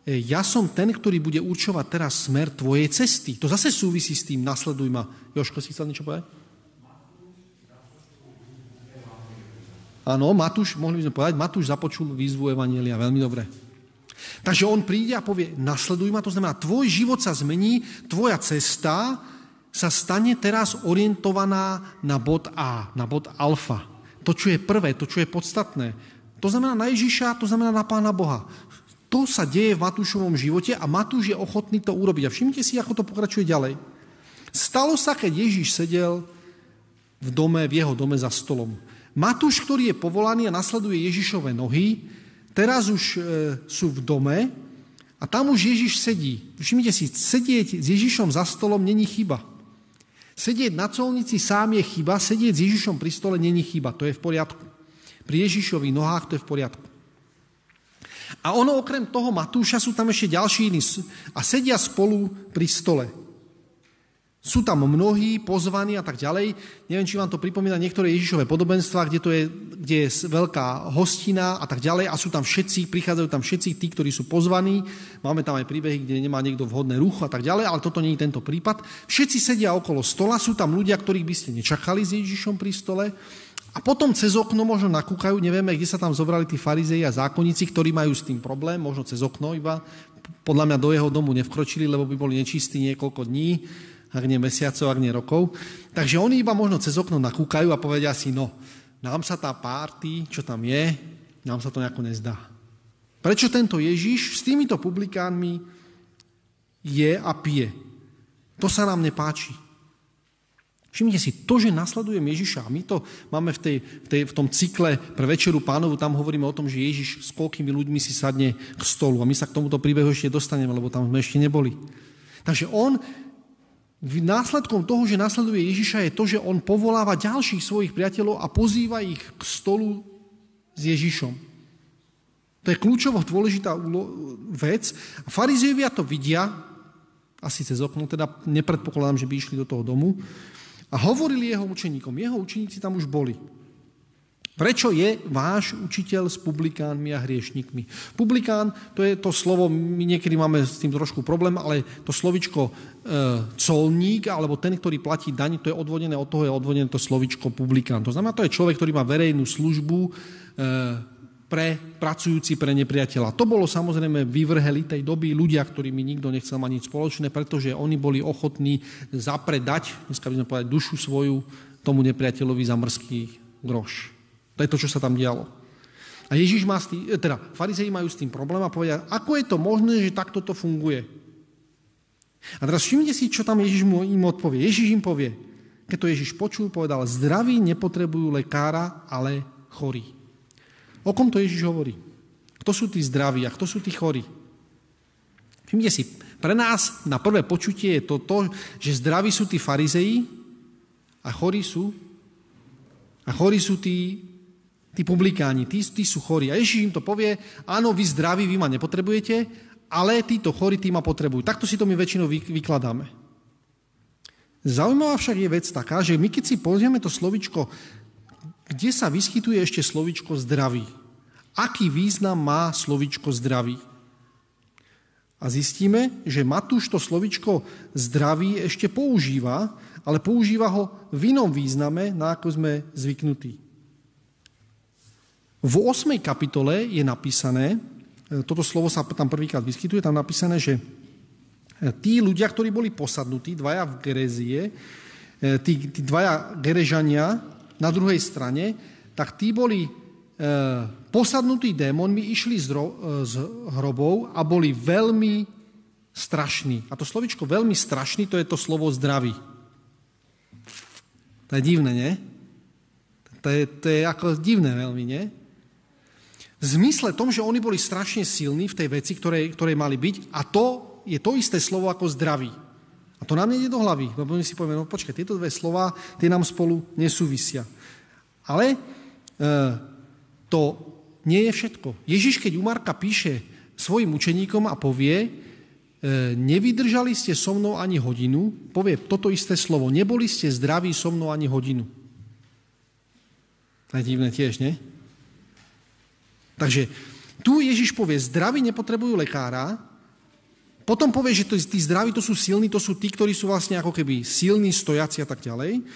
ja som ten, ktorý bude určovať teraz smer tvojej cesty. To zase súvisí s tým, nasleduj ma. Jožko, si chcel niečo povedať? Áno, Matúš, mohli by sme povedať, Matúš započul výzvu Evanjelia, veľmi dobre. Takže on príde a povie: nasleduj ma, to znamená, tvoj život sa zmení, tvoja cesta sa stane teraz orientovaná na bod A, na bod alfa. To, čo je prvé, to, čo je podstatné. To znamená na Ježiša, to znamená na Pána Boha. To sa deje v Matúšovom živote a Matúš je ochotný to urobiť. A všimnite si, ako to pokračuje ďalej. Stalo sa, keď Ježiš sedel v dome, v jeho dome za stolom. Matúš, ktorý je povolaný a nasleduje Ježišove nohy, teraz už e, sú v dome a tam už Ježiš sedí. Všimnite si, sedieť s Ježišom za stolom není chyba. Sedieť na colnici sám je chyba, sedieť s Ježišom pri stole není chyba, to je v poriadku. Pri Ježišových nohách to je v poriadku. A ono okrem toho Matúša sú tam ešte ďalší iní a sedia spolu pri stole. Sú tam mnohí pozvaní a tak ďalej. Neviem, či vám to pripomína niektoré Ježišové podobenstvá, kde, to je, kde je veľká hostina a tak ďalej a sú tam všetci, prichádzajú tam všetci tí, ktorí sú pozvaní. Máme tam aj príbehy, kde nemá niekto vhodné rucho a tak ďalej, ale toto nie je tento prípad. Všetci sedia okolo stola, sú tam ľudia, ktorých by ste nečakali s Ježišom pri stole. A potom cez okno možno nakúkajú, nevieme, kde sa tam zobrali tí farizei a zákonníci, ktorí majú s tým problém, možno cez okno iba. Podľa mňa do jeho domu nevkročili, lebo by boli nečistí niekoľko dní, ak nie mesiacov, ak nie rokov. Takže oni iba možno cez okno nakúkajú a povedia si, no, nám sa tá párty, čo tam je, nám sa to nejako nezdá. Prečo tento Ježiš s týmito publikánmi je a pije? To sa nám nepáči. Všimnite si, to, že nasledujem Ježiša, a my to máme v, tej, v, tej, v tom cykle pre Večeru Pánovu, tam hovoríme o tom, že Ježiš s koľkými ľuďmi si sadne k stolu. A my sa k tomuto príbehu ešte dostaneme, lebo tam sme ešte neboli. Takže on, následkom toho, že nasleduje Ježiša, je to, že on povoláva ďalších svojich priateľov a pozýva ich k stolu s Ježišom. To je kľúčovo dôležitá vec. A farizejovia to vidia, asi cez okno, teda nepredpokladám, že by išli do toho domu, a hovorili jeho učeníkom. Jeho učeníci tam už boli. Prečo je váš učiteľ s publikánmi a hriešnikmi? Publikán, to je to slovo, my niekedy máme s tým trošku problém, ale to slovičko e, colník, alebo ten, ktorý platí daň, to je odvodené od toho, je odvodené to slovičko publikán. To znamená, to je človek, ktorý má verejnú službu e, pre pracujúci pre nepriateľa. To bolo samozrejme vyvrheli tej doby ľudia, ktorými nikto nechcel mať nič spoločné, pretože oni boli ochotní zapredať, dneska by sme povedať, dušu svoju tomu nepriateľovi za mrzký groš. To je to, čo sa tam dialo. A Ježiš má s tým, teda farizei majú s tým problém a povedia, ako je to možné, že takto to funguje. A teraz všimnite si, čo tam Ježiš mu im odpovie. Ježiš im povie, keď to Ježiš počul, povedal, zdraví nepotrebujú lekára, ale chorí. O kom to Ježiš hovorí? Kto sú tí zdraví a kto sú tí chorí? Všimnite si, pre nás na prvé počutie je to to, že zdraví sú tí farizei a chorí sú a chorí sú tí Tí publikáni, tí, tí sú chorí. A Ježiš im to povie, áno, vy zdraví, vy ma nepotrebujete, ale títo chorí, tí ma potrebujú. Takto si to my väčšinou vykladáme. Zaujímavá však je vec taká, že my keď si pozrieme to slovičko, kde sa vyskytuje ešte slovičko zdraví? Aký význam má slovičko zdraví? A zistíme, že Matúš to slovičko zdraví ešte používa, ale používa ho v inom význame, na ako sme zvyknutí. V ôsmej kapitole je napísané, toto slovo sa tam prvýkrát vyskytuje, tam napísané, že tí ľudia, ktorí boli posadnutí, dvaja v Gerezie, tí, tí dvaja Gerežania na druhej strane, tak tí boli e, posadnutí démonmi, išli z, ro, e, z hrobov a boli veľmi strašní. A to slovičko veľmi strašný, to je to slovo zdravý. To je divné, nie? To je, to je ako divné veľmi, nie? V zmysle tom, že oni boli strašne silní v tej veci, ktorej, ktorej mali byť, a to je to isté slovo ako zdraví. A to nám nejde do hlavy, lebo my si povieme, no počkaj, tieto dve slova, tie nám spolu nesúvisia. Ale e, to nie je všetko. Ježiš, keď u Marka píše svojim učeníkom a povie, e, nevydržali ste so mnou ani hodinu, povie toto isté slovo, neboli ste zdraví so mnou ani hodinu. To je divné tiež, nie? Takže tu Ježiš povie, zdraví nepotrebujú lekára, potom povie, že tí zdraví to sú silní, to sú tí, ktorí sú vlastne ako keby silní, stojaci a tak ďalej.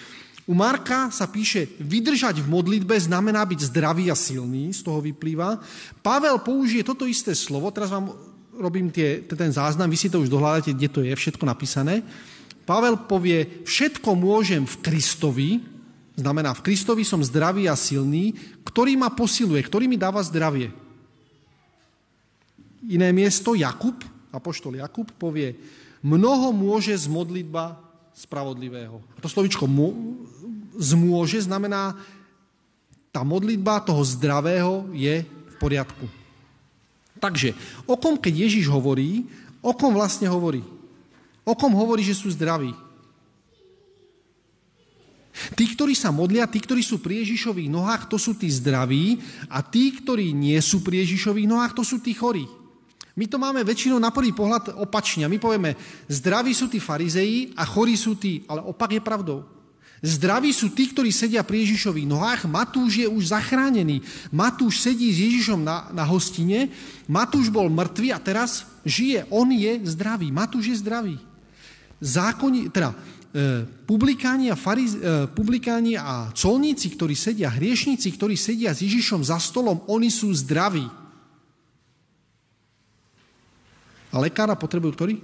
U Marka sa píše, vydržať v modlitbe znamená byť zdravý a silný, z toho vyplýva. Pavel použije toto isté slovo, teraz vám robím tie, ten záznam, vy si to už dohľadáte, kde to je všetko napísané. Pavel povie, všetko môžem v Kristovi, Znamená, v Kristovi som zdravý a silný, ktorý ma posiluje, ktorý mi dáva zdravie. Iné miesto, Jakub, apoštol Jakub povie, mnoho môže z modlitba spravodlivého. A to slovičko zmôže znamená, tá modlitba toho zdravého je v poriadku. Takže, o kom, keď Ježiš hovorí, o kom vlastne hovorí? O kom hovorí, že sú zdraví? Tí, ktorí sa modlia, tí, ktorí sú pri Ježišových nohách, to sú tí zdraví a tí, ktorí nie sú pri Ježišových nohách, to sú tí chorí. My to máme väčšinou na prvý pohľad opačne. My povieme, zdraví sú tí farizeji a chorí sú tí, ale opak je pravdou. Zdraví sú tí, ktorí sedia pri Ježišových nohách. Matúš je už zachránený. Matúš sedí s Ježišom na, na hostine. Matúš bol mŕtvý a teraz žije. On je zdravý. Matúš je zdravý. Zákon, teda, Publikáni a, fariz, publikáni a colníci, ktorí sedia, hriešnici, ktorí sedia s Ježišom za stolom, oni sú zdraví. A lekára potrebujú ktorí?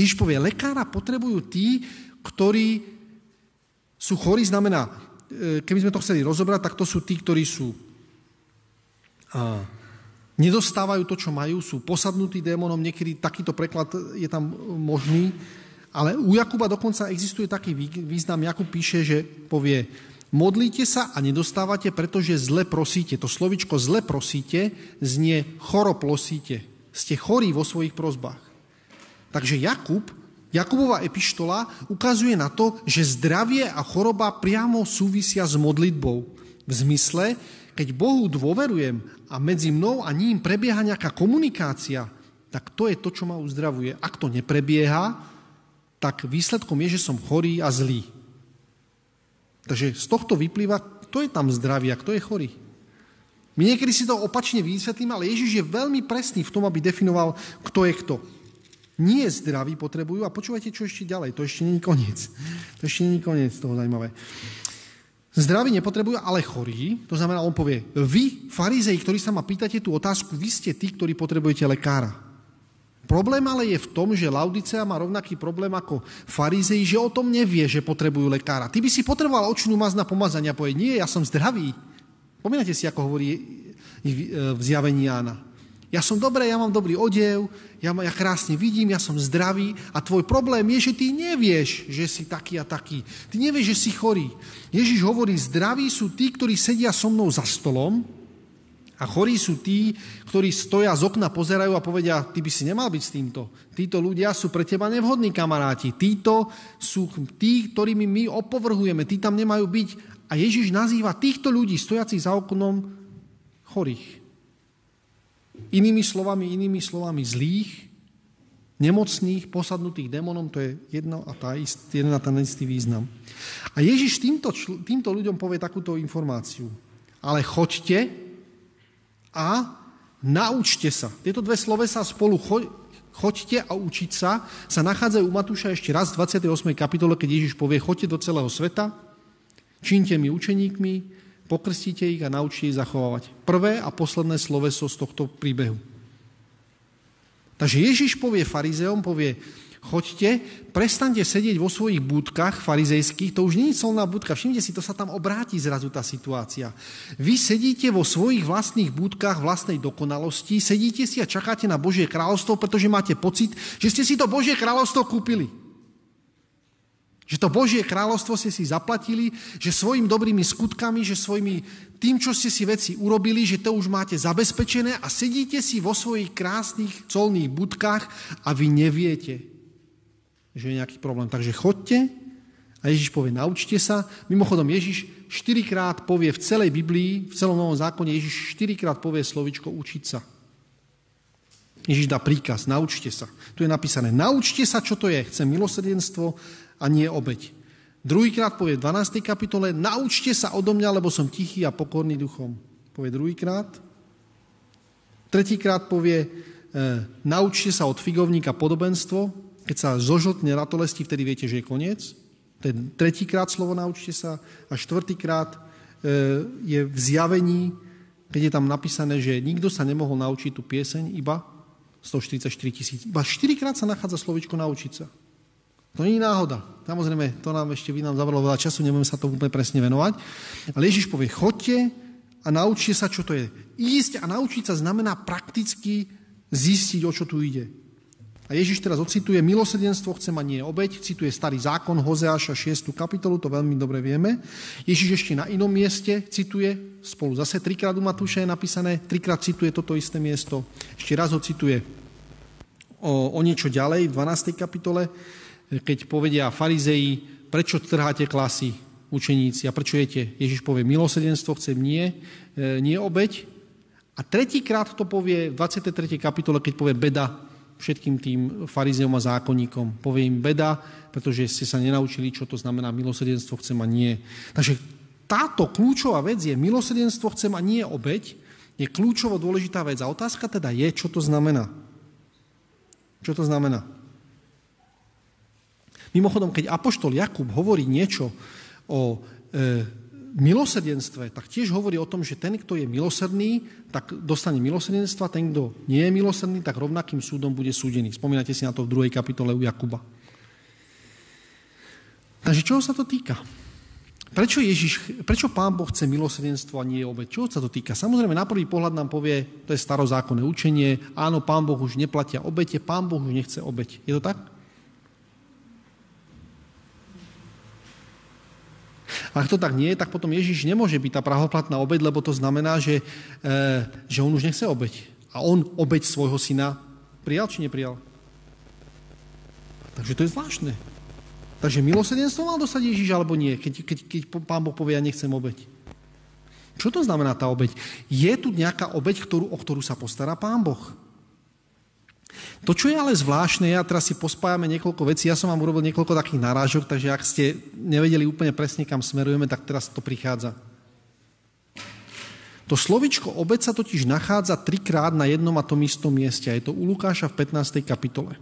Ježiš povie, lekára potrebujú tí, ktorí sú chorí, znamená, keby sme to chceli rozobrať, tak to sú tí, ktorí sú a, nedostávajú to, čo majú, sú posadnutí démonom, niekedy takýto preklad je tam možný. Ale u Jakuba dokonca existuje taký význam, Jakub píše, že povie, modlite sa a nedostávate, pretože zle prosíte. To slovičko zle prosíte znie choroplosíte. Ste chorí vo svojich prosbách. Takže Jakub, Jakubova epištola ukazuje na to, že zdravie a choroba priamo súvisia s modlitbou. V zmysle, keď Bohu dôverujem a medzi mnou a ním prebieha nejaká komunikácia, tak to je to, čo ma uzdravuje. Ak to neprebieha, tak výsledkom je, že som chorý a zlý. Takže z tohto vyplýva, kto je tam zdravý a kto je chorý. My niekedy si to opačne vysvetlíme, ale Ježiš je veľmi presný v tom, aby definoval, kto je kto. Nie zdraví potrebujú, a počúvajte, čo ešte ďalej, to ešte nie je koniec. To ešte nie je koniec, toho zaujímavé. Zdraví nepotrebujú, ale chorí, to znamená, on povie, vy, farizei, ktorí sa ma pýtate tú otázku, vy ste tí, ktorí potrebujete lekára. Problém ale je v tom, že Laudicea má rovnaký problém ako farizei, že o tom nevie, že potrebujú lekára. Ty by si potreboval očnú masť na pomazanie a povie, nie, ja som zdravý. Pomínate si, ako hovorí v zjavení Jána. Ja som dobré, ja mám dobrý odev, ja, ja krásne vidím, ja som zdravý a tvoj problém je, že ty nevieš, že si taký a taký. Ty nevieš, že si chorý. Ježiš hovorí, zdraví sú tí, ktorí sedia so mnou za stolom, a chorí sú tí, ktorí stoja z okna, pozerajú a povedia, ty by si nemal byť s týmto. Títo ľudia sú pre teba nevhodní kamaráti. Títo sú tí, ktorými my opovrhujeme. Tí tam nemajú byť. A Ježiš nazýva týchto ľudí, stojacich za oknom, chorých. Inými slovami, inými slovami zlých, nemocných, posadnutých démonom, to je jedno a tá ist, jeden a ten istý význam. A Ježiš týmto, týmto ľuďom povie takúto informáciu. Ale choďte a naučte sa. Tieto dve slovesá spolu choďte a učiť sa sa nachádzajú u Matúša ešte raz v dvadsiatej ôsmej kapitole, keď Ježiš povie, choďte do celého sveta, čiňte mi učeníkmi, pokrstite ich a naučte ich zachovávať. Prvé a posledné sloveso z tohto príbehu. Takže Ježiš povie farizeom, povie, choďte, prestaňte sedieť vo svojich búdkach farizejských, to už nie je solná búdka, všimte si, to sa tam obráti zrazu tá situácia. Vy sedíte vo svojich vlastných búdkach vlastnej dokonalosti, sedíte si a čakáte na Božie kráľovstvo, pretože máte pocit, že ste si to Božie kráľovstvo kúpili. Že to Božie kráľovstvo ste si zaplatili, že svojimi dobrými skutkami, že svojimi tým, čo ste si veci urobili, že to už máte zabezpečené a sedíte si vo svojich krásnych colných budkách a vy neviete, že je nejaký problém. Takže chodte a Ježiš povie, naučte sa. Mimochodom, Ježiš štyrikrát povie v celej Biblii, v celom Novom zákone, Ježiš štyrikrát povie slovičko učiť sa. Ježiš dá príkaz, naučte sa. Tu je napísané, naučte sa, čo to je. Chcem milosrdenstvo a nie obeť. Druhýkrát povie v dvanástej kapitole, naučte sa odo mňa, lebo som tichý a pokorný duchom. Povie druhýkrát. Tretíkrát povie, e, naučte sa od figovníka podobenstvo. Keď sa zožltne ratolesti, vtedy viete, že je koniec. To je tretíkrát slovo naučte sa. A štvrtýkrát e, je v zjavení, keď je tam napísané, že nikto sa nemohol naučiť tú pieseň, iba stoštyridsaťštyri tisíc. Iba štyrikrát sa nachádza slovičko naučiť sa. To nie je náhoda. Samozrejme, to nám ešte by nám zabralo veľa času, nebudeme sa tomu úplne presne venovať. Ale Ježiš povie, chodte a naučte sa, čo to je. Ísť a naučiť sa znamená prakticky zistiť, o čo tu ide. A Ježiš teraz ocituje, milosrdenstvo chcem a nie obeť, cituje starý zákon Hozeáša šiestú kapitolu, to veľmi dobre vieme. Ježiš ešte na inom mieste cituje, spolu zase trikrát u Matúša je napísané, trikrát cituje toto isté miesto. Ešte raz ho cituje o, o niečo ďalej, v dvanástej kapitole, keď povedia farizei, prečo trháte klasy učeníci a prečo jete? Ježiš povie, milosrdenstvo chcem nie, nie obeť. A tretíkrát to povie v dvadsiatej tretej kapitole, keď povie beda všetkým tým farizeom a zákonníkom. Povie im beda, pretože ste sa nenaučili, čo to znamená milosrdenstvo chcem a nie. Takže táto kľúčová vec je milosrdenstvo chcem a nie obeť, je kľúčovo dôležitá vec. A otázka teda je, čo to znamená. Čo to znamená? Mimochodom, keď apoštol Jakub hovorí niečo o e, milosrdenstve, tak tiež hovorí o tom, že ten, kto je milosrdný, tak dostane milosrdenstva, ten, kto nie je milosrdný, tak rovnakým súdom bude súdený. Spomínate si na to v druhej kapitole u Jakuba. Takže čoho sa to týka? Prečo, Ježiš, prečo Pán Boh chce milosrdenstvo a nie obeť? Čoho sa to týka? Samozrejme, na prvý pohľad nám povie, to je starozákonné učenie, áno, Pán Boh už neplatia obete, Pán Boh už nechce obeť. Je to tak? Ak to tak nie je, tak potom Ježiš nemôže byť tá pravoplatná obeť, lebo to znamená, že, e, že on už nechce obeť. A on obeť svojho syna prijal či neprijal? Takže to je zvláštne. Takže milosrdenstvo mal dostať Ježiš alebo nie, keď, keď, keď Pán Boh povie, ja nechcem obeť. Čo to znamená tá obeť? Je tu nejaká obeť, ktorú, o ktorú sa postará Pán Boh? To, čo je ale zvláštne, ja teraz si pospájame niekoľko vecí, ja som vám urobil niekoľko takých narážok, takže ak ste nevedeli úplne presne, kam smerujeme, tak teraz to prichádza. To slovičko obeť sa totiž nachádza trikrát na jednom a tom istom mieste a je to u Lukáša v pätnástej kapitole.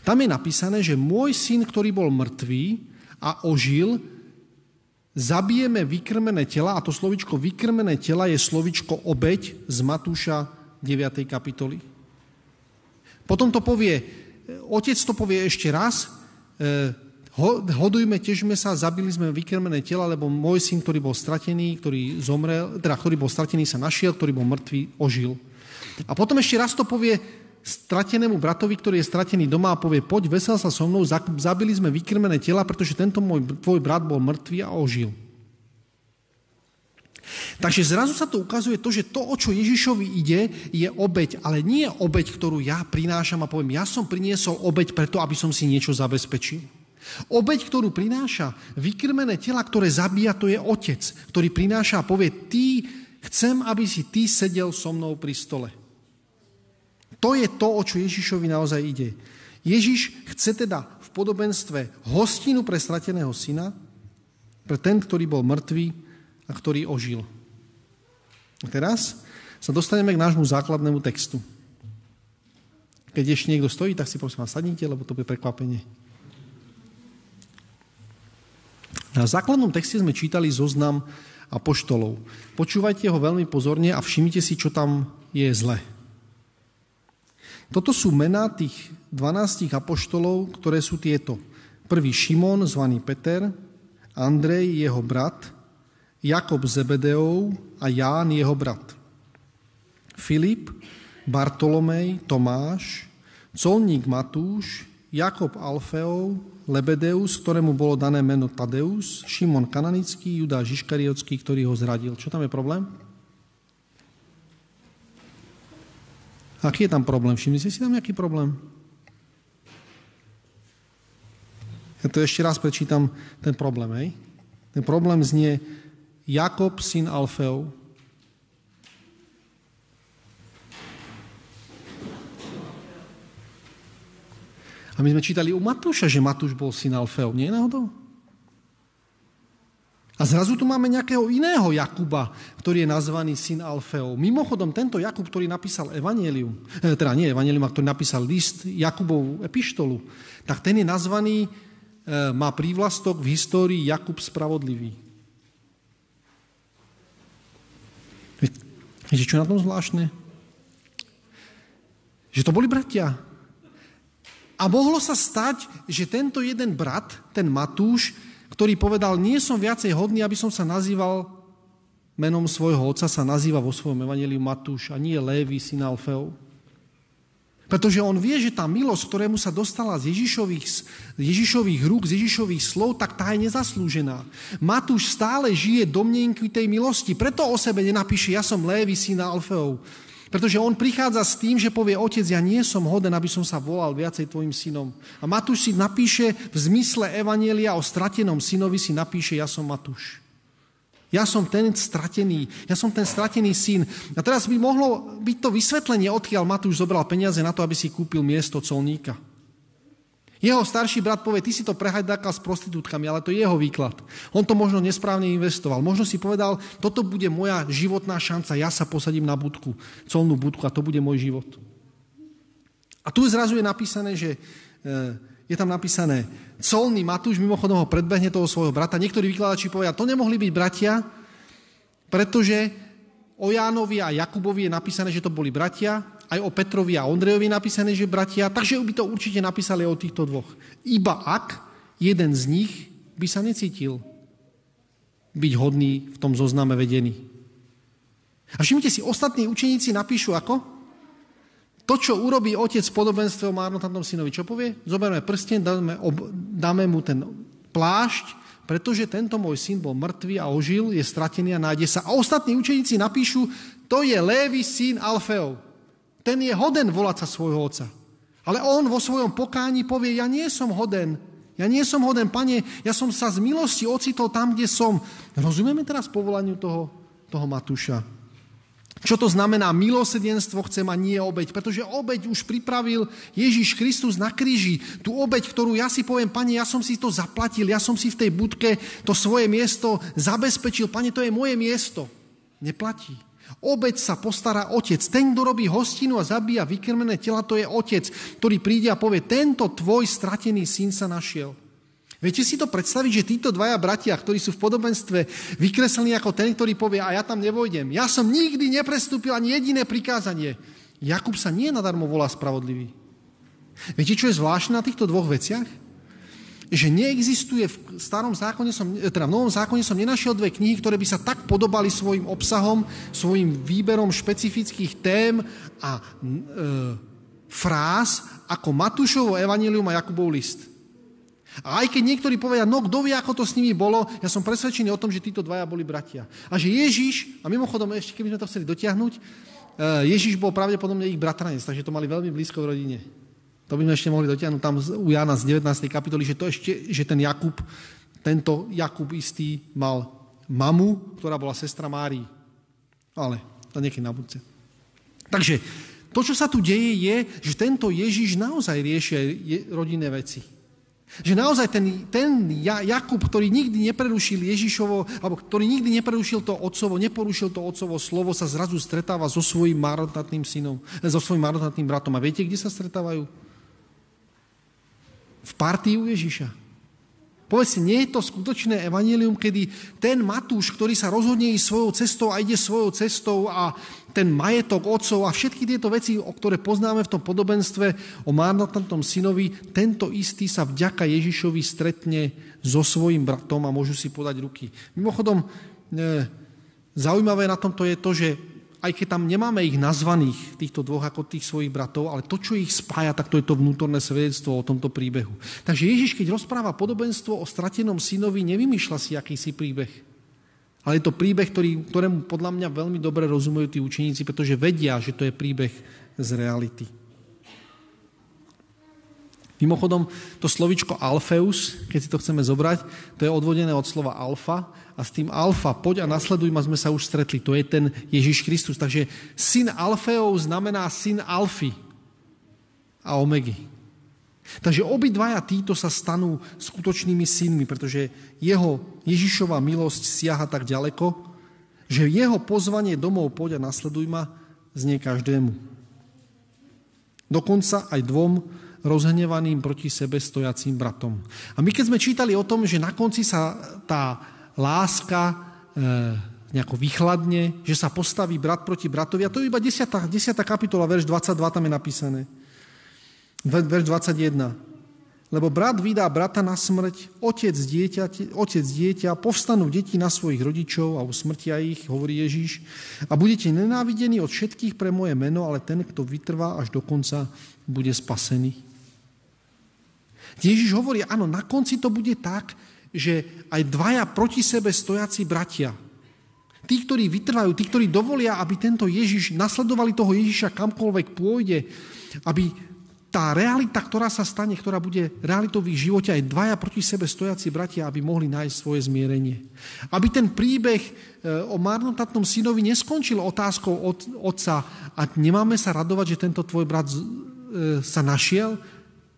Tam je napísané, že môj syn, ktorý bol mŕtvý a ožil, zabijeme vykrmené tela a to slovičko vykrmené tela je slovičko obeť z Matúša deviatej kapitoly. Potom to povie, otec to povie ešte raz, eh, hodujme, težme sa, zabili sme vykrmené tela, lebo môj syn, ktorý bol stratený, ktorý zomrel, teda ktorý bol stratený, sa našiel, ktorý bol mŕtvý, ožil. A potom ešte raz to povie stratenému bratovi, ktorý je stratený doma a povie, poď, vesel sa so mnou, zabili sme vykrmené tela, pretože tento môj, tvoj brat bol mŕtvý a ožil. Takže zrazu sa to ukazuje to, že to, o čo Ježišovi ide, je obeť, ale nie obeť, ktorú ja prinášam a poviem, ja som priniesol obeť preto, aby som si niečo zabezpečil. Obeť, ktorú prináša vykrmené tela, ktoré zabíja, to je otec, ktorý prináša a povie, ty, chcem, aby si ty sedel so mnou pri stole. To je to, o čo Ježišovi naozaj ide. Ježiš chce teda v podobenstve hostinu pre strateného syna, pre ten, ktorý bol mŕtvý, a ktorý ožil. A teraz sa dostaneme k nášmu základnému textu. Keď ešte niekto stojí, tak si prosím vás sadnite, lebo to bude prekvapenie. Na základnom texte sme čítali zoznam apoštolov. Počúvajte ho veľmi pozorne a všimnite si, čo tam je zle. Toto sú mená tých dvanástich apoštolov, ktoré sú tieto. Prvý Šimon, zvaný Peter, Andrej, jeho brat, Jakub Zebedejov a Ján, jeho brat. Filip, Bartolomej, Tomáš, colník Matúš, Jakub Alfejov, Lebedeus, ktorému bolo dané meno Tadeus, Šimon Kananický, Judáš Iškariotský, ktorý ho zradil. Čo tam je problém? Aký je tam problém? Všimli ste si tam nejaký problém? Ja to ešte raz prečítam ten problém. Hej? Ten problém znie Jakub, syn Alfeov. A my sme čítali u Matúša, že Matúš bol syn Alfeov. Nie je náhodou? A zrazu tu máme nejakého iného Jakuba, ktorý je nazvaný syn Alfeov. Mimochodom, tento Jakub, ktorý napísal evanjelium, teda nie evanjelium, a ktorý napísal list Jakubovú epištolu, tak ten je nazvaný, má prívlastok v histórii Jakub Spravodlivý. Viete, čo je na tom zvláštne? Že to boli bratia. A mohlo sa stať, že tento jeden brat, ten Matúš, ktorý povedal, nie som viacej hodný, aby som sa nazýval menom svojho otca, sa nazýva vo svojom evanjeliu Matúš a nie Lévi, syn Alfejov. Pretože on vie, že tá milosť, ktorému sa dostala z Ježišových, z Ježišových rúk, z Ježišových slov, tak tá je nezaslúžená. Matúš stále žije domnenky tej milosti, preto o sebe nenapíše, ja som Lévi, syn Alfejov. Pretože on prichádza s tým, že povie, otec, ja nie som hoden, aby som sa volal viacej tvojim synom. A Matúš si napíše v zmysle evanjelia o stratenom synovi, si napíše, ja som Matúš. Ja som ten stratený, ja som ten stratený syn. A teraz by mohlo byť to vysvetlenie, odkiaľ Matúš zobral peniaze na to, aby si kúpil miesto colníka. Jeho starší brat povie, ty si to prehajdákal s prostitútkami, ale to je jeho výklad. On to možno nesprávne investoval. Možno si povedal, toto bude moja životná šanca, ja sa posadím na budku, colnú budku a to bude môj život. A tu zrazu je napísané, že je tam napísané colný Matúš, mimochodom ho predbehne toho svojho brata. Niektorí vykladači povedia, to nemohli byť bratia, pretože o Jánovi a Jakubovi je napísané, že to boli bratia, aj o Petrovi a Ondrejovi napísané, že bratia, takže by to určite napísali o týchto dvoch. Iba ak jeden z nich by sa necítil byť hodný v tom zozname vedený. A všimnite si, ostatní učeníci napíšu ako? To, čo urobí otec v podobenstve o marnotratnom synovi, čo povie? Zoberme prsten, dáme, ob, dáme mu ten plášť, pretože tento môj syn bol mŕtvý a ožil, je stratený a nájde sa. A ostatní učeníci napíšu, to je Lévi, syn Alfejov. Ten je hoden volať sa svojho otca. Ale on vo svojom pokání povie, ja nie som hoden. Ja nie som hoden, pane, ja som sa z milosti ocitol tam, kde som. Rozumieme teraz povolaniu toho, toho Matúša. Čo to znamená? Milosrdenstvo chcem a nie obeť. Pretože obeť už pripravil Ježiš Kristus na kríži. Tú obeť, ktorú ja si poviem, pane, ja som si to zaplatil, ja som si v tej budke to svoje miesto zabezpečil. Pane, to je moje miesto. Neplatí. Obeť sa postará otec. Ten, kto robí hostinu a zabíja vykrmené tela, to je otec, ktorý príde a povie, tento tvoj stratený syn sa našiel. Viete si to predstaviť, že títo dvaja bratia, ktorí sú v podobenstve vykreslení ako ten, ktorý povie, a ja tam nevojdem. Ja som nikdy neprestúpil ani jediné prikázanie. Jakub sa nie nadarmo volá spravodlivý. Viete, čo je zvláštne na týchto dvoch veciach? Že neexistuje v starom zákone, som, teda v novom zákone som nenašiel dve knihy, ktoré by sa tak podobali svojim obsahom, svojim výberom špecifických tém a e, fráz, ako Matúšovo evanjelium a Jakubov list. A aj keď niektorí povedia, no kto vie, ako to s nimi bolo, ja som presvedčený o tom, že títo dvaja boli bratia. A že Ježiš, a mimochodom ešte keby sme to chceli dotiahnuť, e, Ježiš bol pravdepodobne ich bratranec, takže to mali veľmi blízko v rodine. To by sme ešte mohli dotiahnuť tam u Jána z devätnástej kapitoly, že, to ešte, že ten Jakub, tento Jakub istý mal mamu, ktorá bola sestra Márii. Ale to niekedy na budúce. Takže to, čo sa tu deje, je, že tento Ježiš naozaj rieši aj rodinné veci. Že naozaj ten, ten Jakub, ktorý nikdy neprerušil Ježišovo, alebo ktorý nikdy neprerušil to otcovo, neporušil to otcovo slovo, sa zrazu stretáva so svojím marnotratným synom, so svojím marnotratným bratom. A viete, kde sa stretávajú? V partii u Ježiša. Povedz si, nie je to skutočné evanjelium, kedy ten Matúš, ktorý sa rozhodne ísť svojou cestou a ide svojou cestou a ten majetok otcov a všetky tieto veci, o ktoré poznáme v tom podobenstve o marnotratnom synovi, tento istý sa vďaka Ježišovi stretne so svojím bratom a môžu si podať ruky. Mimochodom, zaujímavé na tomto je to, že aj keď tam nemáme ich nazvaných, týchto dvoch ako tých svojich bratov, ale to, čo ich spája, tak to je to vnútorné svedectvo o tomto príbehu. Takže Ježiš, keď rozpráva podobenstvo o stratenom synovi, nevymýšľa si akýsi príbeh. Ale je to príbeh, ktorý, ktorému podľa mňa veľmi dobre rozumejú tí učeníci, pretože vedia, že to je príbeh z reality. Mimochodom, to slovičko Alfeus, keď si to chceme zobrať, to je odvodené od slova alfa a s tým alfa, poď a nasleduj ma, sme sa už stretli. To je ten Ježiš Kristus. Takže syn Alfeov znamená syn Alfy a Omegy. Takže obidvaja títo sa stanú skutočnými synmi, pretože jeho Ježišova milosť siaha tak ďaleko, že jeho pozvanie domov poď a nasleduj ma znie každému. Dokonca aj dvom rozhnevaným proti sebe stojacím bratom. A my keď sme čítali o tom, že na konci sa tá láska e, nejako vychladne, že sa postaví brat proti bratovi, a to je iba desiata kapitola, verš dvadsaťdva, tam je napísané. Verš dvadsaťjeden. Lebo brat vydá brata na smrť, otec dieťa, otec dieťa, povstanú deti na svojich rodičov a usmrtia ich, hovorí Ježiš, a budete nenávidení od všetkých pre moje meno, ale ten, kto vytrvá až do konca, bude spasený. Ježiš hovorí, áno, na konci to bude tak, že aj dvaja proti sebe stojaci bratia, tí, ktorí vytrvajú, tí, ktorí dovolia, aby tento Ježiš, nasledovali toho Ježiša kamkoľvek pôjde, aby tá realita, ktorá sa stane, ktorá bude realitou v ich živote, aj dvaja proti sebe stojaci bratia, aby mohli nájsť svoje zmierenie. Aby ten príbeh o marnotratnom synovi neskončil otázkou od otca a nemáme sa radovať, že tento tvoj brat sa našiel,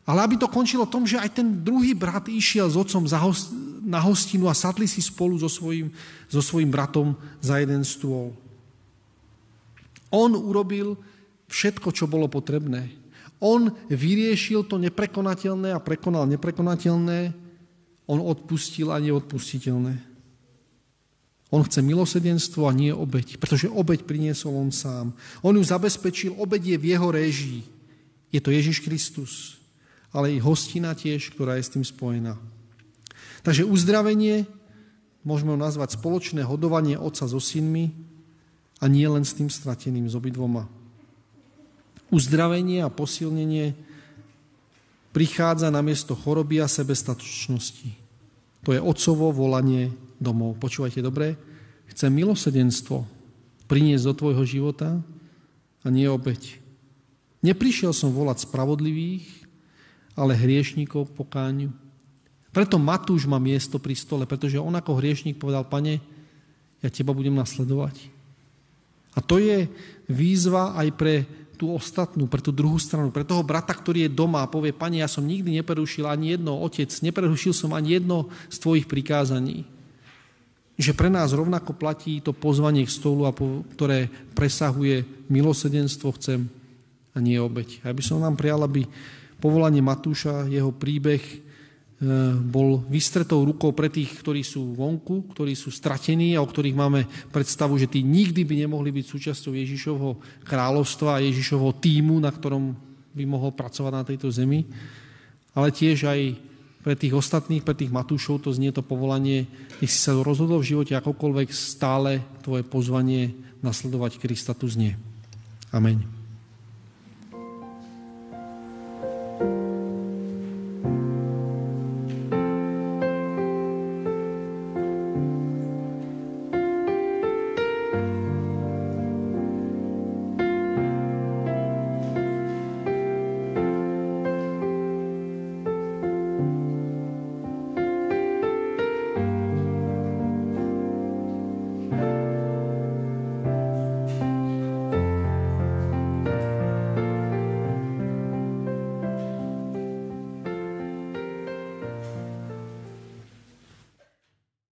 ale aby to končilo tom, že aj ten druhý brat išiel s otcom na hostinu a sadli si spolu so svojím, so svojím bratom za jeden stôl. On urobil všetko, čo bolo potrebné. On vyriešil to neprekonateľné a prekonal neprekonateľné. On odpustil a neodpustiteľné. On chce milosrdenstvo a nie obeť, pretože obeť priniesol on sám. On ju zabezpečil, obeť je v jeho réžii. Je to Ježiš Kristus, ale i hostina tiež, ktorá je s tým spojená. Takže uzdravenie, môžeme ho nazvať spoločné hodovanie otca so synmi a nie len s tým strateným, s obidvoma. Uzdravenie a posilnenie prichádza namiesto choroby a sebestačnosti. To je otcovo volanie domov. Počúvajte dobre? Chcem milosrdenstvo priniesť do tvojho života a nie obeť. Neprišiel som volať spravodlivých, ale hriešníkov pokáňu. Preto Matúš má miesto pri stole, pretože on ako hriešník povedal, Pane, ja teba budem nasledovať. A to je výzva aj pre tú ostatnú, pre tú druhú stranu, pre toho brata, ktorý je doma a povie, Pane, ja som nikdy neprerušil ani jedno, otec, neprerušil som ani jedno z tvojich prikázaní. Že pre nás rovnako platí to pozvanie k stolu, ktoré presahuje milosrdenstvo, chcem a nie obeť. A ja by som nám prial, aby povolanie Matúša, jeho príbeh bol vystretou rukou pre tých, ktorí sú vonku, ktorí sú stratení a o ktorých máme predstavu, že tí nikdy by nemohli byť súčasťou Ježišovho kráľovstva a Ježišovho tímu, na ktorom by mohol pracovať na tejto zemi. Ale tiež aj pre tých ostatných, pre tých Matúšov to znie to povolanie, nech si sa rozhodol v živote akokoľvek, stále tvoje pozvanie nasledovať Krista tu znie. Amen.